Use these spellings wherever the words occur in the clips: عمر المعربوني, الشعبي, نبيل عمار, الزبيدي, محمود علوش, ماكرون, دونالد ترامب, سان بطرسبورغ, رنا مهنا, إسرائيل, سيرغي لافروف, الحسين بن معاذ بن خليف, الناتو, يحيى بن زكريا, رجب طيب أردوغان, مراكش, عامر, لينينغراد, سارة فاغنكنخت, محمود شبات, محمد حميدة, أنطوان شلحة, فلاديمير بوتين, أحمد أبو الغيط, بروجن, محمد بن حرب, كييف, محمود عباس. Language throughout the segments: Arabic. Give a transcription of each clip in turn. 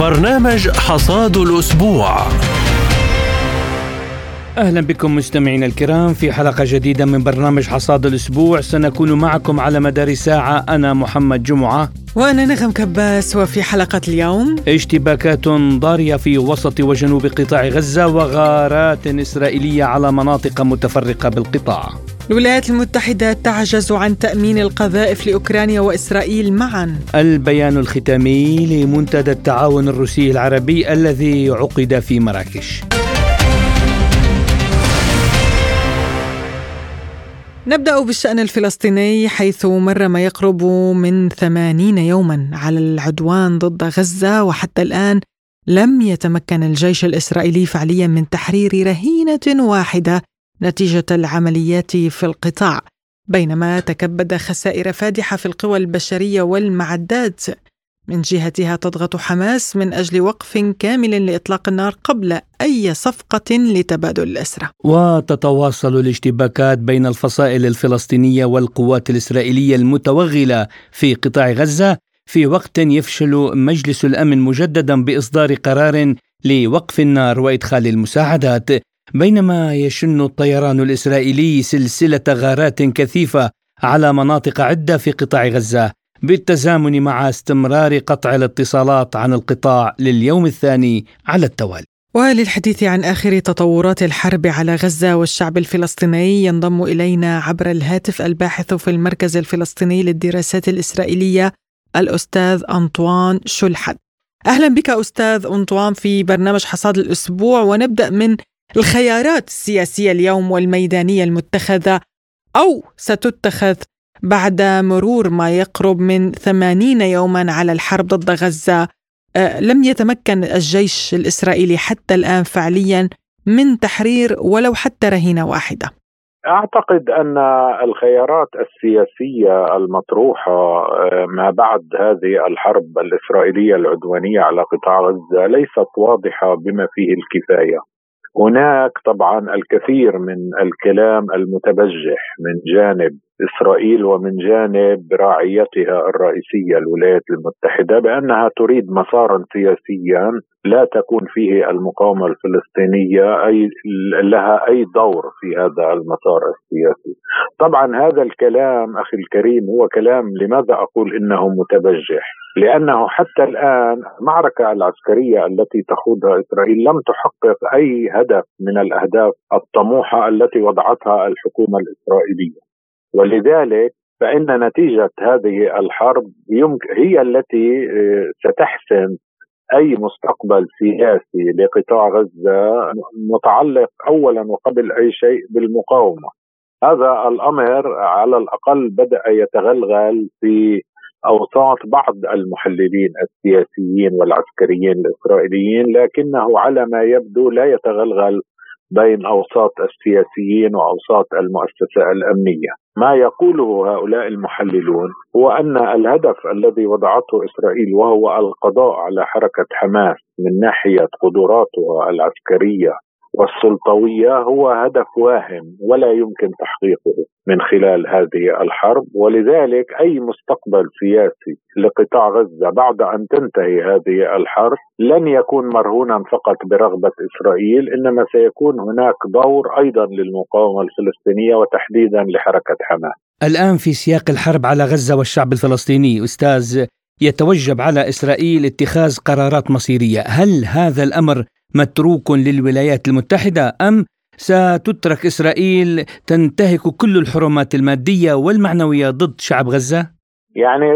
برنامج حصاد الأسبوع. أهلا بكم مستمعينا الكرام في حلقة جديدة من برنامج حصاد الأسبوع. سنكون معكم على مدار ساعة أنا محمد جمعة وأنا نغم كباس. وفي حلقة اليوم اشتباكات ضارية في وسط وجنوب قطاع غزة وغارات إسرائيلية على مناطق متفرقة بالقطاع. الولايات المتحدة تعجز عن تأمين القذائف لأوكرانيا وإسرائيل معا. البيان الختامي لمنتدى التعاون الروسي العربي الذي عقد في مراكش. نبدأ بالشأن الفلسطيني، حيث مر ما يقرب من 80 يوما على العدوان ضد غزة، وحتى الآن لم يتمكن الجيش الإسرائيلي فعليا من تحرير رهينة واحدة نتيجة العمليات في القطاع، بينما تكبد خسائر فادحة في القوى البشرية والمعدات. من جهتها تضغط حماس من أجل وقف كامل لإطلاق النار قبل أي صفقة لتبادل الأسرى. وتتواصل الاشتباكات بين الفصائل الفلسطينية والقوات الإسرائيلية المتوغلة في قطاع غزة، في وقت يفشل مجلس الأمن مجددا بإصدار قرار لوقف النار وإدخال المساعدات، بينما يشن الطيران الإسرائيلي سلسلة غارات كثيفة على مناطق عدة في قطاع غزة، بالتزامن مع استمرار قطع الاتصالات عن القطاع لليوم الثاني على التوالي. وللحديث عن آخر تطورات الحرب على غزة والشعب الفلسطيني، ينضم إلينا عبر الهاتف الباحث في المركز الفلسطيني للدراسات الإسرائيلية الأستاذ أنطوان شلحة. أهلا بك أستاذ أنطوان في برنامج حصاد الأسبوع. ونبدأ من الخيارات السياسية اليوم والميدانية المتخذة أو ستتخذ بعد مرور ما يقرب من 80 يوما على الحرب ضد غزة. لم يتمكن الجيش الإسرائيلي حتى الآن فعليا من تحرير ولو حتى رهينة واحدة. أعتقد أن الخيارات السياسية المطروحة ما بعد هذه الحرب الإسرائيلية العدوانية على قطاع غزة ليست واضحة بما فيه الكفاية. هناك طبعا الكثير من الكلام المتبجح من جانب إسرائيل ومن جانب راعيتها الرئيسية الولايات المتحدة بأنها تريد مسارا سياسيا لا تكون فيه المقاومة الفلسطينية لها أي دور في هذا المسار السياسي. طبعا هذا الكلام أخي الكريم هو كلام، لماذا أقول إنه متبجح؟ لأنه حتى الآن المعركة العسكرية التي تخوضها إسرائيل لم تحقق أي هدف من الأهداف الطموحة التي وضعتها الحكومة الإسرائيلية، ولذلك فإن نتيجة هذه الحرب هي التي ستحسم أي مستقبل سياسي لقطاع غزة، متعلق أولا وقبل أي شيء بالمقاومة. هذا الأمر على الأقل بدأ يتغلغل في أوساط بعض المحللين السياسيين والعسكريين الإسرائيليين، لكنه على ما يبدو لا يتغلغل بين أوساط السياسيين وأوساط المؤسسة الأمنية. ما يقوله هؤلاء المحللون هو أن الهدف الذي وضعته إسرائيل، وهو القضاء على حركة حماس من ناحية قدراتها العسكرية والسلطوية، هو هدف واهم ولا يمكن تحقيقه من خلال هذه الحرب. ولذلك أي مستقبل سياسي لقطاع غزة بعد أن تنتهي هذه الحرب لن يكون مرهونا فقط برغبة إسرائيل، إنما سيكون هناك دور أيضا للمقاومة الفلسطينية وتحديدا لحركة حماس. الآن في سياق الحرب على غزة والشعب الفلسطيني أستاذ، يتوجب على إسرائيل اتخاذ قرارات مصيرية. هل هذا الأمر متروك للولايات المتحدة أم ستترك إسرائيل تنتهك كل الحرمات المادية والمعنوية ضد شعب غزة؟ يعني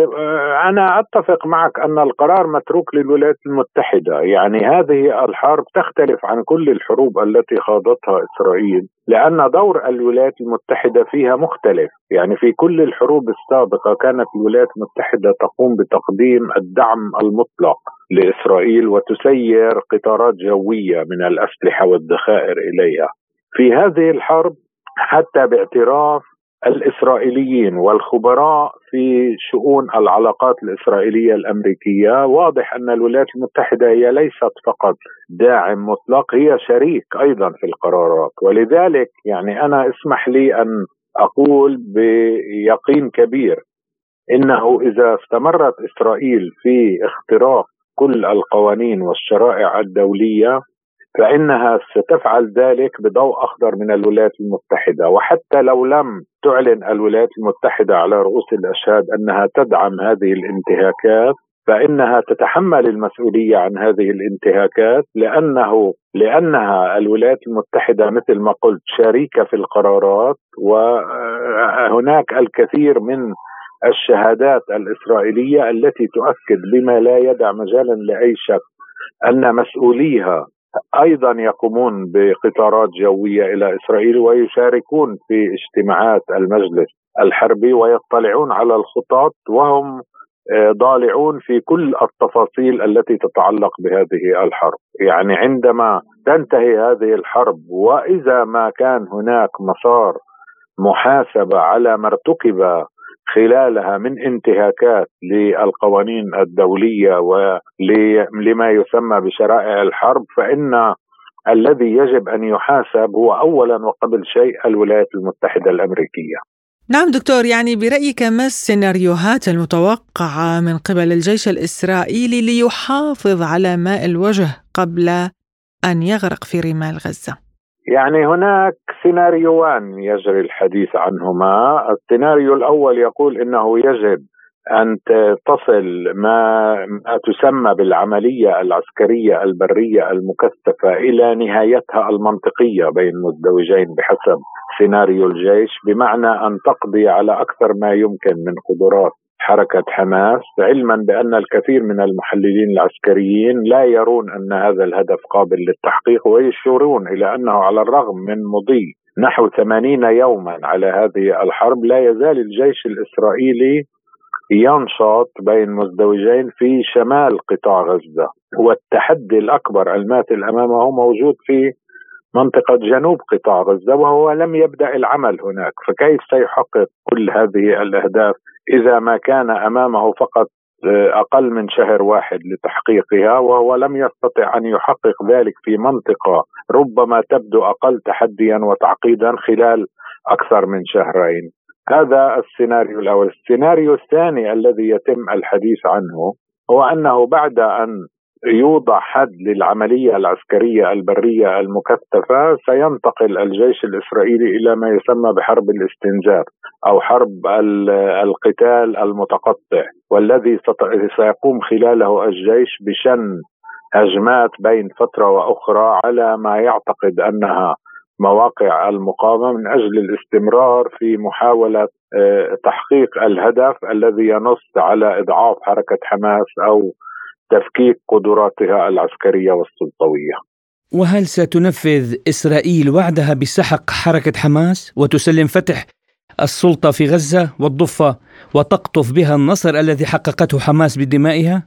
أنا أتفق معك أن القرار متروك للولايات المتحدة. يعني هذه الحرب تختلف عن كل الحروب التي خاضتها إسرائيل، لأن دور الولايات المتحدة فيها مختلف. يعني في كل الحروب السابقة كانت الولايات المتحدة تقوم بتقديم الدعم المطلق لإسرائيل وتسير قطارات جوية من الأسلحة والذخائر إليها. في هذه الحرب حتى باعتراف الإسرائيليين والخبراء في شؤون العلاقات الإسرائيلية الأمريكية، واضح أن الولايات المتحدة هي ليست فقط داعم مطلق، هي شريك أيضا في القرارات. ولذلك يعني أنا اسمح لي أن أقول بيقين كبير إنه إذا استمرت إسرائيل في اختراق كل القوانين والشرائع الدولية، فإنها ستفعل ذلك بضوء أخضر من الولايات المتحدة. وحتى لو لم تعلن الولايات المتحدة على رؤوس الأشهاد أنها تدعم هذه الانتهاكات، فإنها تتحمل المسؤولية عن هذه الانتهاكات، لأنها الولايات المتحدة مثل ما قلت شريكة في القرارات، وهناك الكثير من الشهادات الإسرائيلية التي تؤكد بما لا يدع مجالا لأي شك أن مسؤوليها أيضا يقومون بقطارات جوية إلى إسرائيل ويشاركون في اجتماعات المجلس الحربي ويطلعون على الخطط وهم ضالعون في كل التفاصيل التي تتعلق بهذه الحرب. يعني عندما تنتهي هذه الحرب وإذا ما كان هناك مسار محاسبة على ما ارتكب خلالها من انتهاكات للقوانين الدولية ولما يسمى بشرائع الحرب، فإن الذي يجب أن يحاسب هو أولا وقبل شيء الولايات المتحدة الأمريكية. نعم دكتور، يعني برأيك ما السيناريوهات المتوقعة من قبل الجيش الإسرائيلي ليحافظ على ماء الوجه قبل أن يغرق في رمال غزة؟ يعني هناك سيناريوان يجري الحديث عنهما. السيناريو الأول يقول إنه يجب أن تصل ما تسمى بالعملية العسكرية البرية المكثفة إلى نهايتها المنطقية بين مزدوجين بحسب سيناريو الجيش، بمعنى أن تقضي على أكثر ما يمكن من قدرات حركة حماس، علما بأن الكثير من المحللين العسكريين لا يرون أن هذا الهدف قابل للتحقيق، ويشيرون إلى أنه على الرغم من مضي نحو 80 يوما على هذه الحرب لا يزال الجيش الإسرائيلي ينشط بين مزدوجين في شمال قطاع غزة، والتحدي الأكبر الماثل أمامه موجود في منطقة جنوب قطاع غزة وهو لم يبدأ العمل هناك. فكيف سيحقق كل هذه الأهداف إذا ما كان أمامه فقط أقل من شهر واحد لتحقيقها، وهو لم يستطع أن يحقق ذلك في منطقة ربما تبدو أقل تحديا وتعقيدا خلال أكثر من شهرين؟ هذا السيناريو الأول. السيناريو الثاني الذي يتم الحديث عنه هو أنه بعد أن يوضع حد للعملية العسكرية البرية المكثفة سينتقل الجيش الإسرائيلي إلى ما يسمى بحرب الاستنزاف أو حرب القتال المتقطع، والذي سيقوم خلاله الجيش بشن هجمات بين فترة وأخرى على ما يعتقد أنها مواقع المقاومة من أجل الاستمرار في محاولة تحقيق الهدف الذي ينص على إضعاف حركة حماس أو تفكيك قدراتها العسكرية والسلطوية. وهل ستنفذ إسرائيل وعدها بسحق حركة حماس وتسلم فتح السلطة في غزة والضفة وتقطف بها النصر الذي حققته حماس بدمائها؟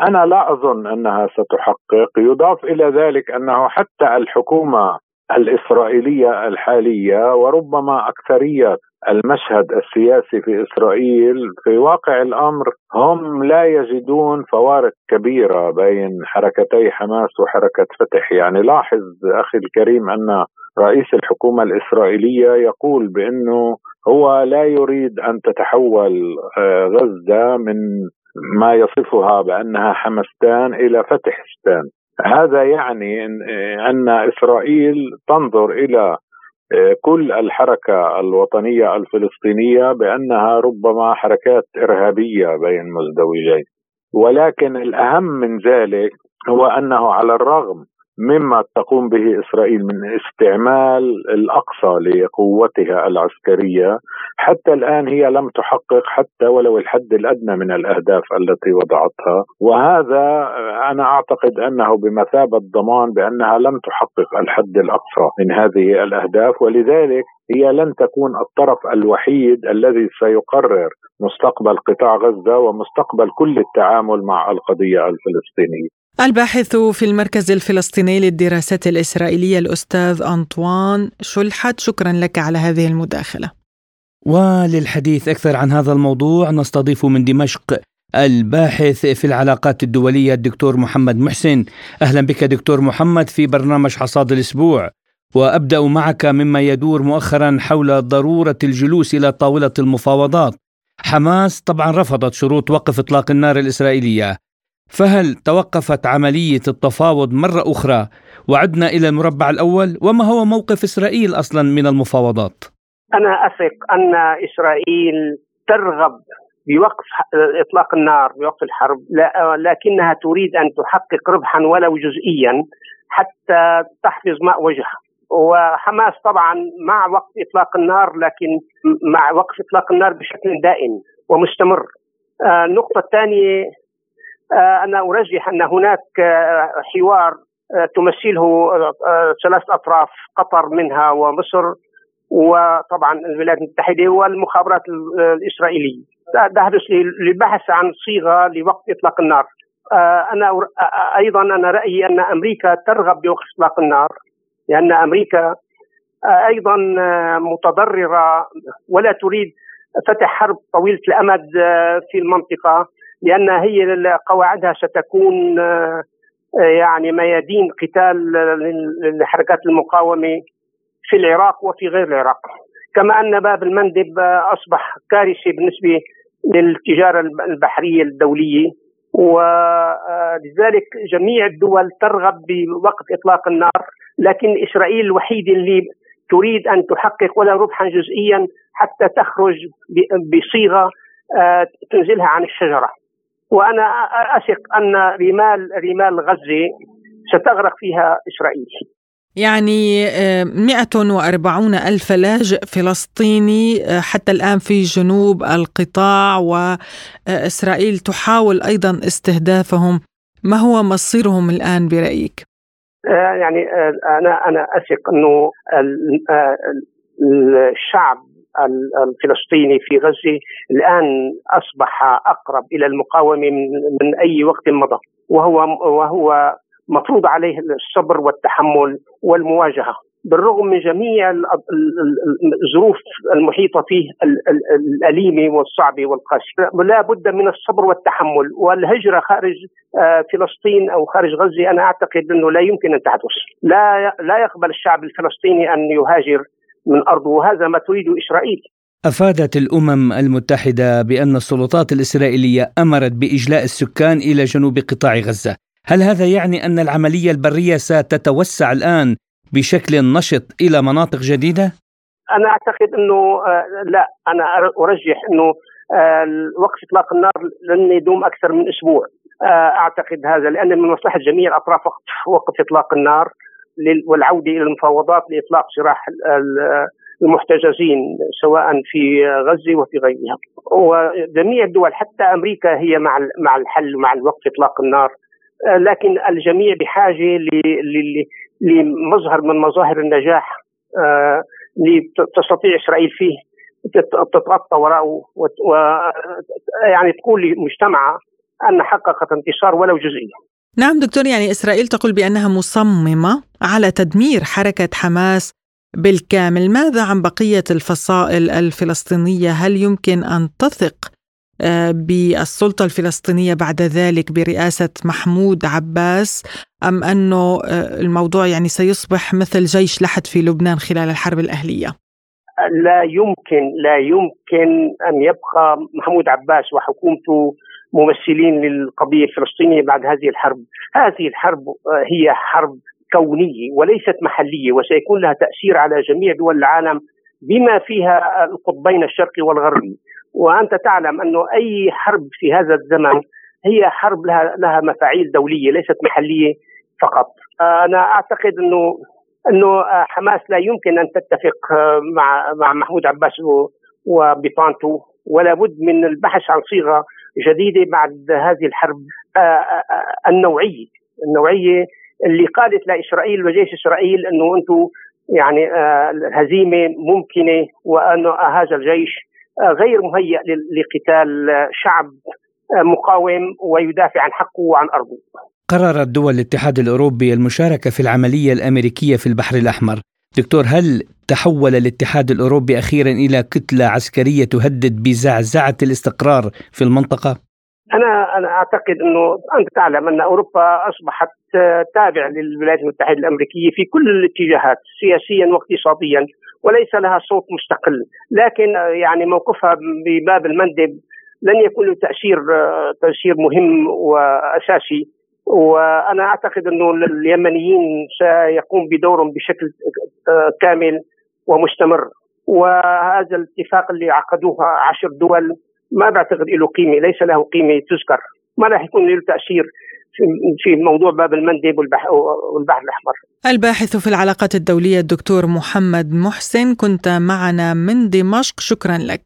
أنا لا أظن أنها ستحقق. يضاف إلى ذلك أنه حتى الحكومة الإسرائيلية الحالية وربما أكثرية المشهد السياسي في إسرائيل في واقع الأمر هم لا يجدون فوارق كبيرة بين حركتي حماس وحركة فتح. يعني لاحظ أخي الكريم أن رئيس الحكومة الإسرائيلية يقول بأنه هو لا يريد أن تتحول غزة من ما يصفها بأنها حمستان إلى فتحستان. هذا يعني أن إسرائيل تنظر إلى كل الحركة الوطنية الفلسطينية بأنها ربما حركات إرهابية بين مزدوجين. ولكن الأهم من ذلك هو أنه على الرغم مما تقوم به إسرائيل من استعمال الأقصى لقوتها العسكرية، حتى الآن هي لم تحقق حتى ولو الحد الأدنى من الأهداف التي وضعتها، وهذا أنا أعتقد أنه بمثابة ضمان بأنها لم تحقق الحد الأقصى من هذه الأهداف، ولذلك هي لن تكون الطرف الوحيد الذي سيقرر مستقبل قطاع غزة ومستقبل كل التعامل مع القضية الفلسطينية. الباحث في المركز الفلسطيني للدراسات الإسرائيلية الأستاذ أنطوان شلحة، شكرا لك على هذه المداخلة. وللحديث أكثر عن هذا الموضوع نستضيف من دمشق الباحث في العلاقات الدولية الدكتور محمد محسن. أهلا بك دكتور محمد في برنامج حصاد الأسبوع، وأبدأ معك مما يدور مؤخرا حول ضرورة الجلوس إلى طاولة المفاوضات. حماس طبعا رفضت شروط وقف إطلاق النار الإسرائيلية، فهل توقفت عملية التفاوض مرة أخرى وعدنا إلى المربع الأول؟ وما هو موقف إسرائيل أصلا من المفاوضات؟ أنا أثق أن إسرائيل ترغب بوقف إطلاق النار، بوقف الحرب، لكنها تريد أن تحقق ربحا ولو جزئيا حتى تحفظ ماء وجهها. وحماس طبعا مع وقف إطلاق النار، لكن مع وقف إطلاق النار بشكل دائم ومستمر. النقطة الثانية، أنا أرجح أن هناك حوار تمثله ثلاث أطراف، قطر منها ومصر وطبعا الولايات المتحدة والمخابرات الإسرائيلية، تهرس للبحث عن صيغة لوقف إطلاق النار. أنا أيضا أنا رأيي أن أمريكا ترغب بوقف إطلاق النار، لأن أمريكا أيضا متضررة ولا تريد فتح حرب طويلة الأمد في المنطقة، لأن هي قواعدها ستكون يعني ميادين قتال لحركات المقاومة في العراق وفي غير العراق. كما أن باب المندب أصبح كارثي بالنسبة للتجارة البحرية الدولية، ولذلك جميع الدول ترغب بوقف إطلاق النار، لكن إسرائيل الوحيدة اللي تريد أن تحقق ولا ربحا جزئيا حتى تخرج بصيغة تنزلها عن الشجرة. وأنا أثق أن رمال غزة ستغرق فيها إسرائيل. يعني 140,000 لاجئ فلسطيني حتى الآن في جنوب القطاع، وإسرائيل تحاول أيضا استهدافهم. ما هو مصيرهم الآن برأيك؟ يعني أنا أثق أنه الشعب الفلسطيني في غزة الآن أصبح أقرب إلى المقاومة من أي وقت مضى، وهو مفروض عليه الصبر والتحمل والمواجهة بالرغم من جميع الظروف المحيطة فيه الأليمة والصعبة والقاسية. لا بد من الصبر والتحمل، والهجرة خارج فلسطين أو خارج غزة أنا أعتقد أنه لا يمكن أن تحدث. لا يقبل الشعب الفلسطيني أن يهاجر من أرضه، وهذا ما تريد إسرائيل. أفادت الأمم المتحدة بأن السلطات الإسرائيلية أمرت بإجلاء السكان إلى جنوب قطاع غزة. هل هذا يعني أن العملية البرية ستتوسع الآن بشكل نشط إلى مناطق جديدة؟ أنا أعتقد أنه لا، أنا أرجح أنه وقف إطلاق النار لن يدوم أكثر من أسبوع. أعتقد هذا لأن من مصلحة جميع الأطراف وقف إطلاق النار والعودة إلى المفاوضات لإطلاق سراح المحتجزين سواء في غزة وفي غيرها. وجميع الدول حتى أمريكا هي مع الحل مع الوقف إطلاق النار، لكن الجميع بحاجة لمظهر من مظاهر النجاح لتستطيع إسرائيل فيه تتغطى وراءه، ويعني تقول لمجتمعها أن حققت انتصار ولو جزئي. نعم دكتور، يعني إسرائيل تقول بأنها مصممة على تدمير حركة حماس بالكامل. ماذا عن بقية الفصائل الفلسطينية؟ هل يمكن أن تثق بالسلطة الفلسطينية بعد ذلك برئاسة محمود عباس، أم أنه الموضوع يعني سيصبح مثل جيش لحد في لبنان خلال الحرب الأهلية؟ لا يمكن أن يبقى محمود عباس وحكومته ممثلين للقضية الفلسطينية بعد هذه الحرب. هذه الحرب هي حرب كونية وليست محلية، وسيكون لها تأثير على جميع دول العالم بما فيها القطبين الشرقي والغربي. وأنت تعلم أنه أي حرب في هذا الزمن هي حرب لها مفاعيل دولية ليست محلية فقط. أنا أعتقد أنه حماس لا يمكن أن تتفق مع محمود عباس وبطانته، ولا بد من البحث عن صيغة جديدة بعد هذه الحرب النوعية اللي قالت لإسرائيل وجيش إسرائيل أنه أنتم يعني الهزيمة ممكنة، وأن هذا الجيش غير مهيئ لقتال شعب مقاوم ويدافع عن حقه وعن أرضه. قررت دول الاتحاد الأوروبي المشاركة في العملية الأمريكية في البحر الأحمر. دكتور، هل تحول الاتحاد الأوروبي أخيرا إلى كتلة عسكرية تهدد بزعزعة الاستقرار في المنطقة؟ أنا أعتقد أنه أنت تعلم أن أوروبا أصبحت تابع للولايات المتحدة الأمريكية في كل الاتجاهات سياسيا واقتصاديا، وليس لها صوت مستقل. لكن يعني موقفها بباب المندب لن يكون له تأشير مهم وأساسي. وأنا أعتقد أنه اليمنيين سيقوم بدورهم بشكل كامل ومستمر، وهذا الاتفاق اللي عقدوها 10 دول ما بعتقد له قيمة، ليس له قيمة تذكر، ما راح يكون له تأشير في موضوع باب المندب والبحر الأحمر. الباحث في العلاقات الدولية الدكتور محمد محسن، كنت معنا من دمشق، شكرا لك.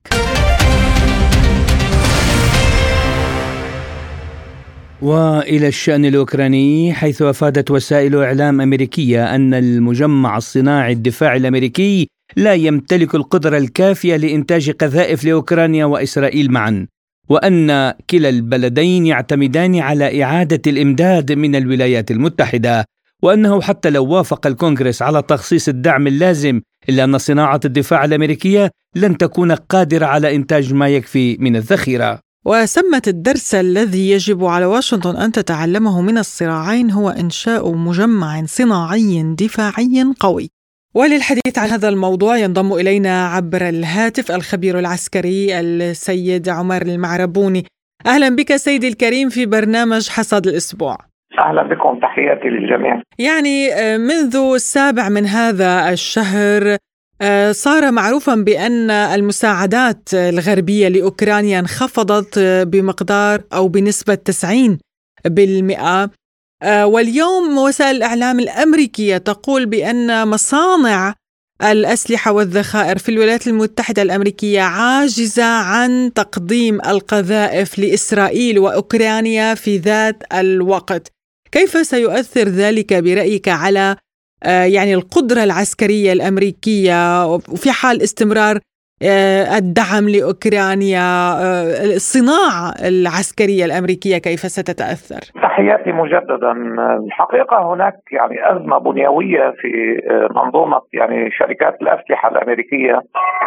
وإلى الشأن الأوكراني، حيث أفادت وسائل إعلام أمريكية أن المجمع الصناعي الدفاع الأمريكي لا يمتلك القدرة الكافية لإنتاج قذائف لأوكرانيا وإسرائيل معا، وأن كلا البلدين يعتمدان على إعادة الإمداد من الولايات المتحدة، وأنه حتى لو وافق الكونغرس على تخصيص الدعم اللازم إلا أن صناعة الدفاع الأمريكية لن تكون قادرة على إنتاج ما يكفي من الذخيرة. وسمت الدرس الذي يجب على واشنطن أن تتعلمه من الصراعين هو إنشاء مجمع صناعي دفاعي قوي. وللحديث عن هذا الموضوع ينضم إلينا عبر الهاتف الخبير العسكري السيد عمر المعربوني. أهلا بك سيدي الكريم في برنامج حصاد الأسبوع. أهلا بكم، تحياتي للجميع. يعني منذ 7 من هذا الشهر صار معروفا بأن المساعدات الغربية لأوكرانيا انخفضت بمقدار أو بنسبة 90%، واليوم وسائل الإعلام الأمريكية تقول بأن مصانع الأسلحة والذخائر في الولايات المتحدة الأمريكية عاجزة عن تقديم القذائف لإسرائيل وأوكرانيا في ذات الوقت. كيف سيؤثر ذلك برأيك على يعني القدرة العسكرية الأمريكية، وفي حال استمرار الدعم لأوكرانيا الصناعة العسكرية الأمريكية كيف ستتأثر؟ تحياتي مجددا. الحقيقة هناك يعني أزمة بنيوية في منظومة يعني شركات الأسلحة الأمريكية،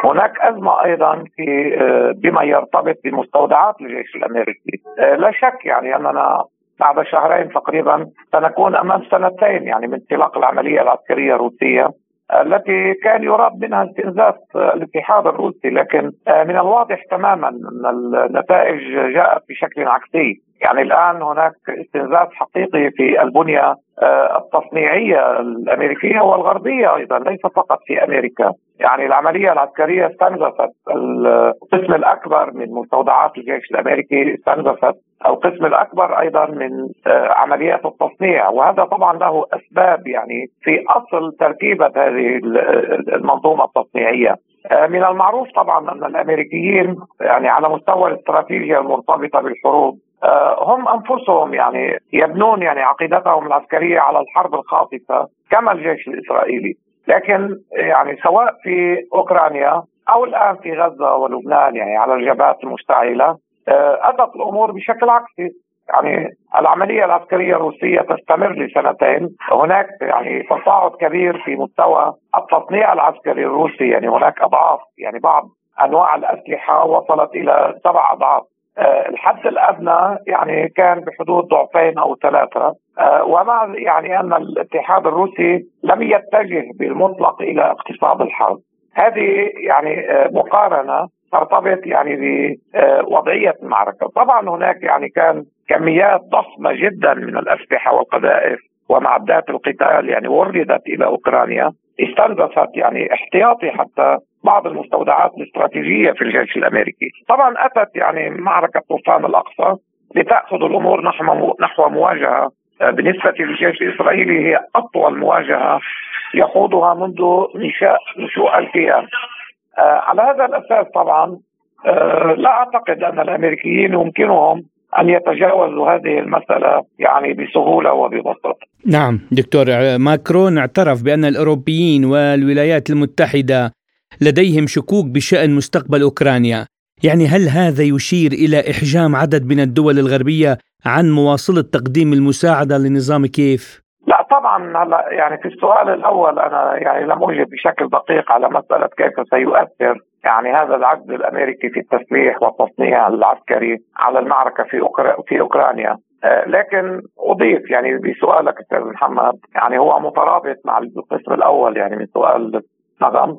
هناك أزمة أيضا في بما يرتبط بمستودعات الجيش الأمريكي. لا شك يعني أننا بعد 2 شهر تقريبا سنكون أمام 2 سنين يعني من انطلاق العملية العسكرية الروسية التي كان يراد منها استنزاف الاتحاد الروسي، لكن من الواضح تماما أن النتائج جاءت بشكل عكسي. يعني الآن هناك استنزاف حقيقي في البنية التصنيعية الأمريكية والغربية أيضا، ليس فقط في أمريكا. يعني العملية العسكرية استنزفت القسم الأكبر من مستودعات الجيش الأمريكي، استنزفت القسم الأكبر أيضا من عمليات التصنيع، وهذا طبعا له أسباب يعني في أصل تركيبة هذه المنظومة التصنيعية. من المعروف طبعا أن الأمريكيين يعني على مستوى الاستراتيجية المرتبطة بالحروب هم أنفسهم يعني يبنون يعني عقيدتهم العسكرية على الحرب الخاطفة كما الجيش الإسرائيلي، لكن يعني سواء في أوكرانيا أو الآن في غزة ولبنان يعني على الجبهات المشتعلة أدت الأمور بشكل عكسي. يعني العملية العسكرية الروسية تستمر ل2 سنين، هناك يعني تصاعد كبير في مستوى التصنيع العسكري الروسي، يعني هناك أضعاف، يعني بعض أنواع الأسلحة وصلت إلى 7 أضعاف. الحد الأدنى يعني كان بحدود 2 أو 3، ومع يعني أن الاتحاد الروسي لم يتجه بالمطلق إلى اقتصاد الحرب. هذه يعني مقارنة ترتبط يعني بوضعية المعركة. طبعا هناك يعني كان كميات ضخمة جدا من الأسلحة والقذائف ومعدات القتال يعني وردت إلى أوكرانيا، استنزفت يعني احتياطي حتى بعض المستودعات الاستراتيجية في الجيش الأمريكي. طبعا أتت يعني معركة طوفان الأقصى لتأخذ الأمور نحو مواجهة بالنسبة للجيش الإسرائيلي هي أطول مواجهة يخوضها منذ نشوء الكيان. على هذا الأساس طبعا لا أعتقد أن الأمريكيين يمكنهم أن يتجاوزوا هذه المسألة يعني بسهولة وببساطة. نعم دكتور، ماكرون اعترف بأن الأوروبيين والولايات المتحدة لديهم شكوك بشأن مستقبل أوكرانيا. يعني هل هذا يشير إلى إحجام عدد من الدول الغربية عن مواصلة تقديم المساعدة لنظام كييف؟ لا طبعا. هلا يعني في السؤال الأول أنا يعني لم أجب بشكل دقيق على مسألة كيف سيؤثر يعني هذا العجز الأمريكي في التسليح والتصنيع العسكري على المعركة في أوكرانيا، لكن أضيف يعني بسؤالك أستاذ محمد، يعني هو مترابط مع القسم الأول يعني من سؤال نغم.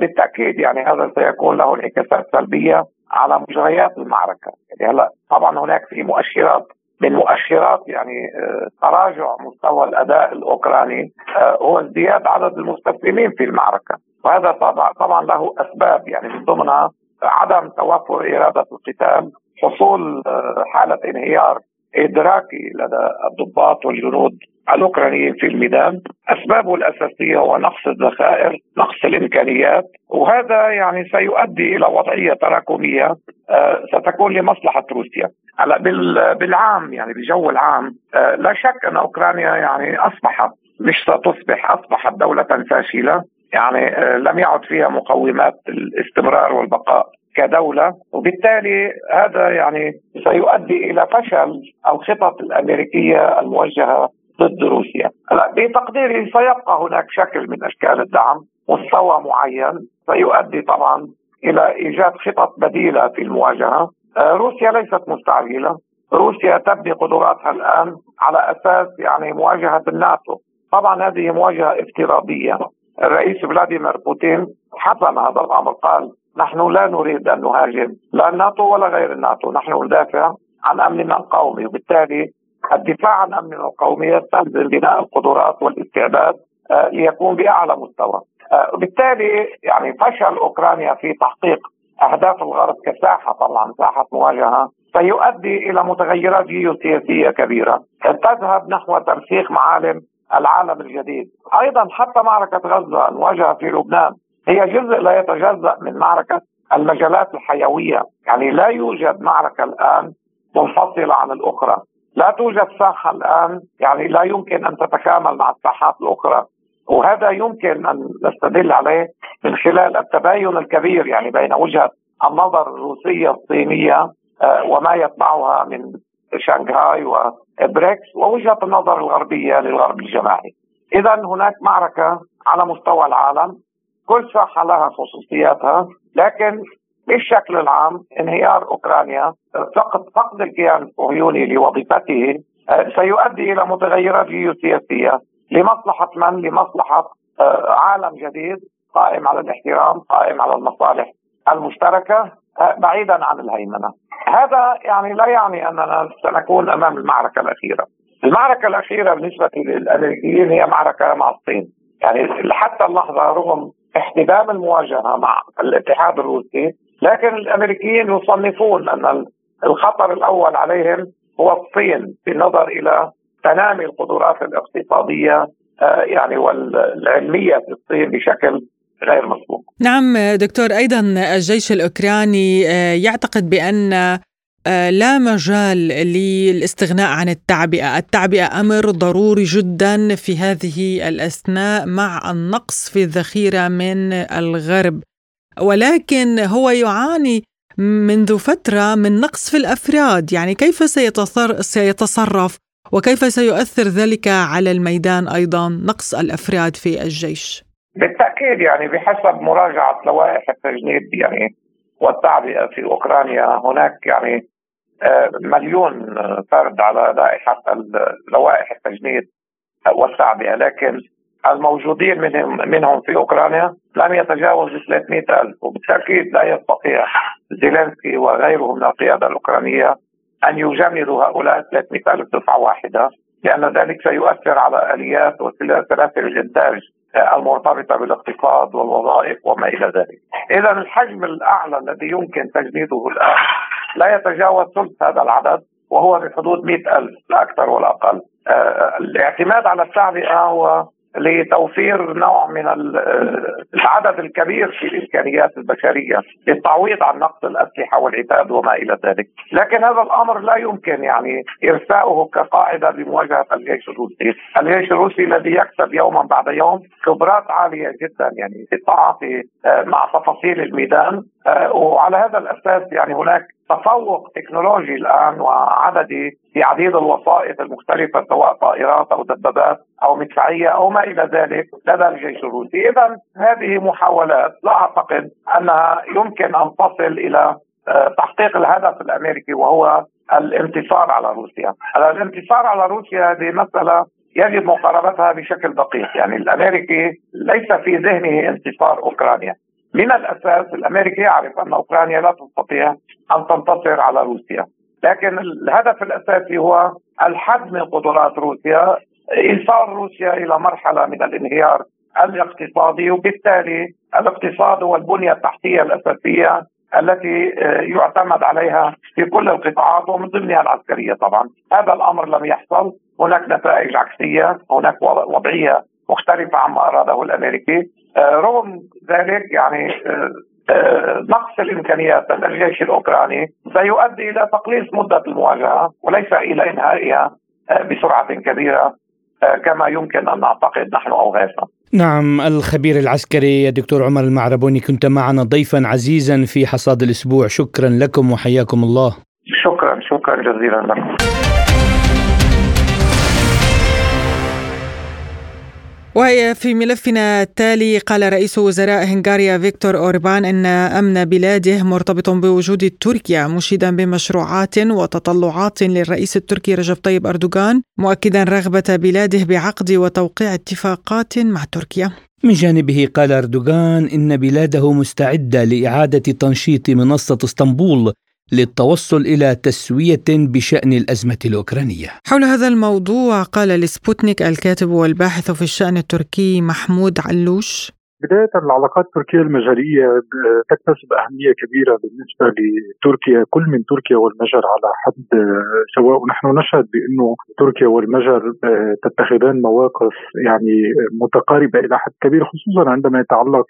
بالتأكيد يعني هذا سيكون له انعكاسات سلبية على مجريات المعركة. يعني هلا طبعا هناك في مؤشرات من مؤشرات يعني تراجع مستوى الأداء الأوكراني هو ازدياد عدد المستسلمين في المعركة، وهذا طبعا له أسباب، يعني من ضمنها عدم توفر إرادة القتال، حصول حالة انهيار إدراكي لدى الضباط والجنود الأوكرانيين في الميدان. أسبابه الأساسية هو نقص الذخائر، نقص الإمكانيات، وهذا يعني سيؤدي إلى وضعية تراكمية ستكون لمصلحة روسيا. هلا بالعام يعني بالجو العام لا شك أن أوكرانيا يعني أصبحت مش ستصبح، أصبحت دولة فاشلة، يعني لم يعد فيها مقومات الاستمرار والبقاء كدولة، وبالتالي هذا يعني سيؤدي إلى فشل الخطط الأمريكية الموجهة ضد روسيا. بتقديري سيبقى هناك شكل من أشكال الدعم، مستوى معين سيؤدي طبعا إلى إيجاد خطط بديلة في المواجهة. روسيا ليست مستعجلة، روسيا تبني قدراتها الآن على أساس يعني مواجهة الناتو. طبعا هذه مواجهة افتراضية، الرئيس فلاديمير بوتين حسم هذا الأمر، قال نحن لا نريد أن نهاجم لا الناتو ولا غير الناتو، نحن ندافع عن أمننا القومي، وبالتالي الدفاع عن أمننا القومي يستلزم بناء القدرات والاستعداد ليكون بأعلى مستوى. وبالتالي يعني فشل أوكرانيا في تحقيق أهداف الغرب كساحة، طبعا ساحة مواجهة، سيؤدي إلى متغيرات جيوسياسية كبيرة تذهب نحو ترسيخ معالم العالم الجديد. أيضا حتى معركة غزة المواجهة في لبنان هي جزء لا يتجزأ من معركة المجالات الحيوية، يعني لا يوجد معركة الآن منفصلة عن الأخرى، لا توجد ساحة الآن يعني لا يمكن أن تتكامل مع الساحات الأخرى، وهذا يمكن أن نستدل عليه من خلال التباين الكبير يعني بين وجهة النظر الروسية الصينية وما يتبعها من شنغهاي وبريكس ووجهة النظر الغربية للغرب الجماعي. إذا هناك معركة على مستوى العالم، كل ساحة لها خصوصياتها، لكن بالشكل العام انهيار أوكرانيا، فقد الكيان الصهيوني لوظيفته سيؤدي إلى متغيرات جيوسياسية لمصلحة من؟ لمصلحة عالم جديد قائم على الاحترام، قائم على المصالح المشتركة، بعيدا عن الهيمنة. هذا يعني لا يعني أننا سنكون أمام المعركة الأخيرة. المعركة الأخيرة بالنسبة للأمريكيين هي معركة مع الصين، يعني حتى اللحظة رغم احتدام المواجهة مع الاتحاد الروسي، لكن الأمريكيين يصنفون أن الخطر الأول عليهم هو الصين بالنظر إلى تنامي القدرات الاقتصادية يعني والعلمية في الصين بشكل غير مسبوق. نعم دكتور، أيضا الجيش الأوكراني يعتقد بأن لا مجال للاستغناء عن التعبئة، التعبئة أمر ضروري جدا في هذه الأثناء مع النقص في الذخيرة من الغرب، ولكن هو يعاني منذ فترة من نقص في الأفراد، يعني كيف سيتصرف وكيف سيؤثر ذلك على الميدان أيضا نقص الأفراد في الجيش؟ بالتأكيد يعني بحسب مراجعة لوائح التجنيد يعني والتعبئة في أوكرانيا هناك يعني 1,000,000 فرد على لائحة لوائح التجنيد والتعبئة، لكن الموجودين منهم في أوكرانيا لم يتجاوز 300,000، وبالتأكيد لا يستطيع زيلينسكي وغيره من القيادة الأوكرانية أن يجمدوا هؤلاء 300,000 دفعة واحدة، لأن ذلك سيؤثر على آليات وسلاسل الإنتاج المرتبطة بالاقتصاد والوظائف وما إلى ذلك. إذا الحجم الأعلى الذي يمكن تجنيده الآن لا يتجاوز ثلث هذا العدد، وهو بحدود 100,000 لا أكثر ولا أقل. الاعتماد على التعبئة هو لتوفير نوع من العدد الكبير في الإمكانيات البشرية للتعويض عن نقص الأسلحة والعتاد وما إلى ذلك، لكن هذا الأمر لا يمكن يعني إرساؤه كقاعدة بمواجهة الجيش الروسي. الجيش الروسي الذي يكسب يوما بعد يوم خبرات عالية جدا يعني في التعاطي مع تفاصيل الميدان، وعلى هذا الأساس يعني هناك تفوق تكنولوجي الآن وعددي في عديد الوسائط المختلفة سواء طائرات أو دبابات أو مدفعية أو ما إلى ذلك لدى الجيش الروسي. إذا هذه محاولات لا أعتقد أنها يمكن أن تصل إلى تحقيق الهدف الأمريكي وهو الانتصار على روسيا. الانتصار على روسيا هذه مسألة يجب مقاربتها بشكل دقيق، يعني الأمريكي ليس في ذهنه انتصار أوكرانيا، من الأساس الأمريكي يعرف أن أوكرانيا لا تستطيع أن تنتصر على روسيا، لكن الهدف الأساسي هو الحد من قدرات روسيا، إيصال روسيا إلى مرحلة من الانهيار الاقتصادي، وبالتالي الاقتصاد هو البنية التحتية الأساسية التي يعتمد عليها في كل القطاعات ومن ضمنها العسكرية. طبعا هذا الأمر لم يحصل، هناك نتائج عكسية، هناك وضعية مختلفة عما أراده الأمريكي. رغم ذلك يعني نقص الإمكانيات لدى الجيش الأوكراني سيؤدي إلى تقليص مدة المواجهة وليس إلى إنهائها بسرعة كبيرة كما يمكن أن نعتقد نحن أو غيرنا. نعم، الخبير العسكري الدكتور عمر المعربوني كنت معنا ضيفا عزيزا في حصاد الأسبوع، شكرا لكم وحياكم الله. شكرا جزيلا لكم. وهي في ملفنا التالي، قال رئيس وزراء هنغاريا فيكتور أوربان أن أمن بلاده مرتبط بوجود تركيا، مشيدا بمشروعات وتطلعات للرئيس التركي رجب طيب أردوغان، مؤكدا رغبة بلاده بعقد وتوقيع اتفاقات مع تركيا. من جانبه قال أردوغان إن بلاده مستعدة لإعادة تنشيط منصة اسطنبول للتوصل إلى تسوية بشأن الأزمة الأوكرانية. حول هذا الموضوع قال لسبوتنيك الكاتب والباحث في الشأن التركي محمود علوش: بداية العلاقات التركية المجرية تكتسب أهمية كبيرة بالنسبة لتركيا. كل من تركيا والمجر على حد سواء، ونحن نشهد بأنه تركيا والمجر تتخذان مواقف يعني متقاربة إلى حد كبير، خصوصا عندما يتعلق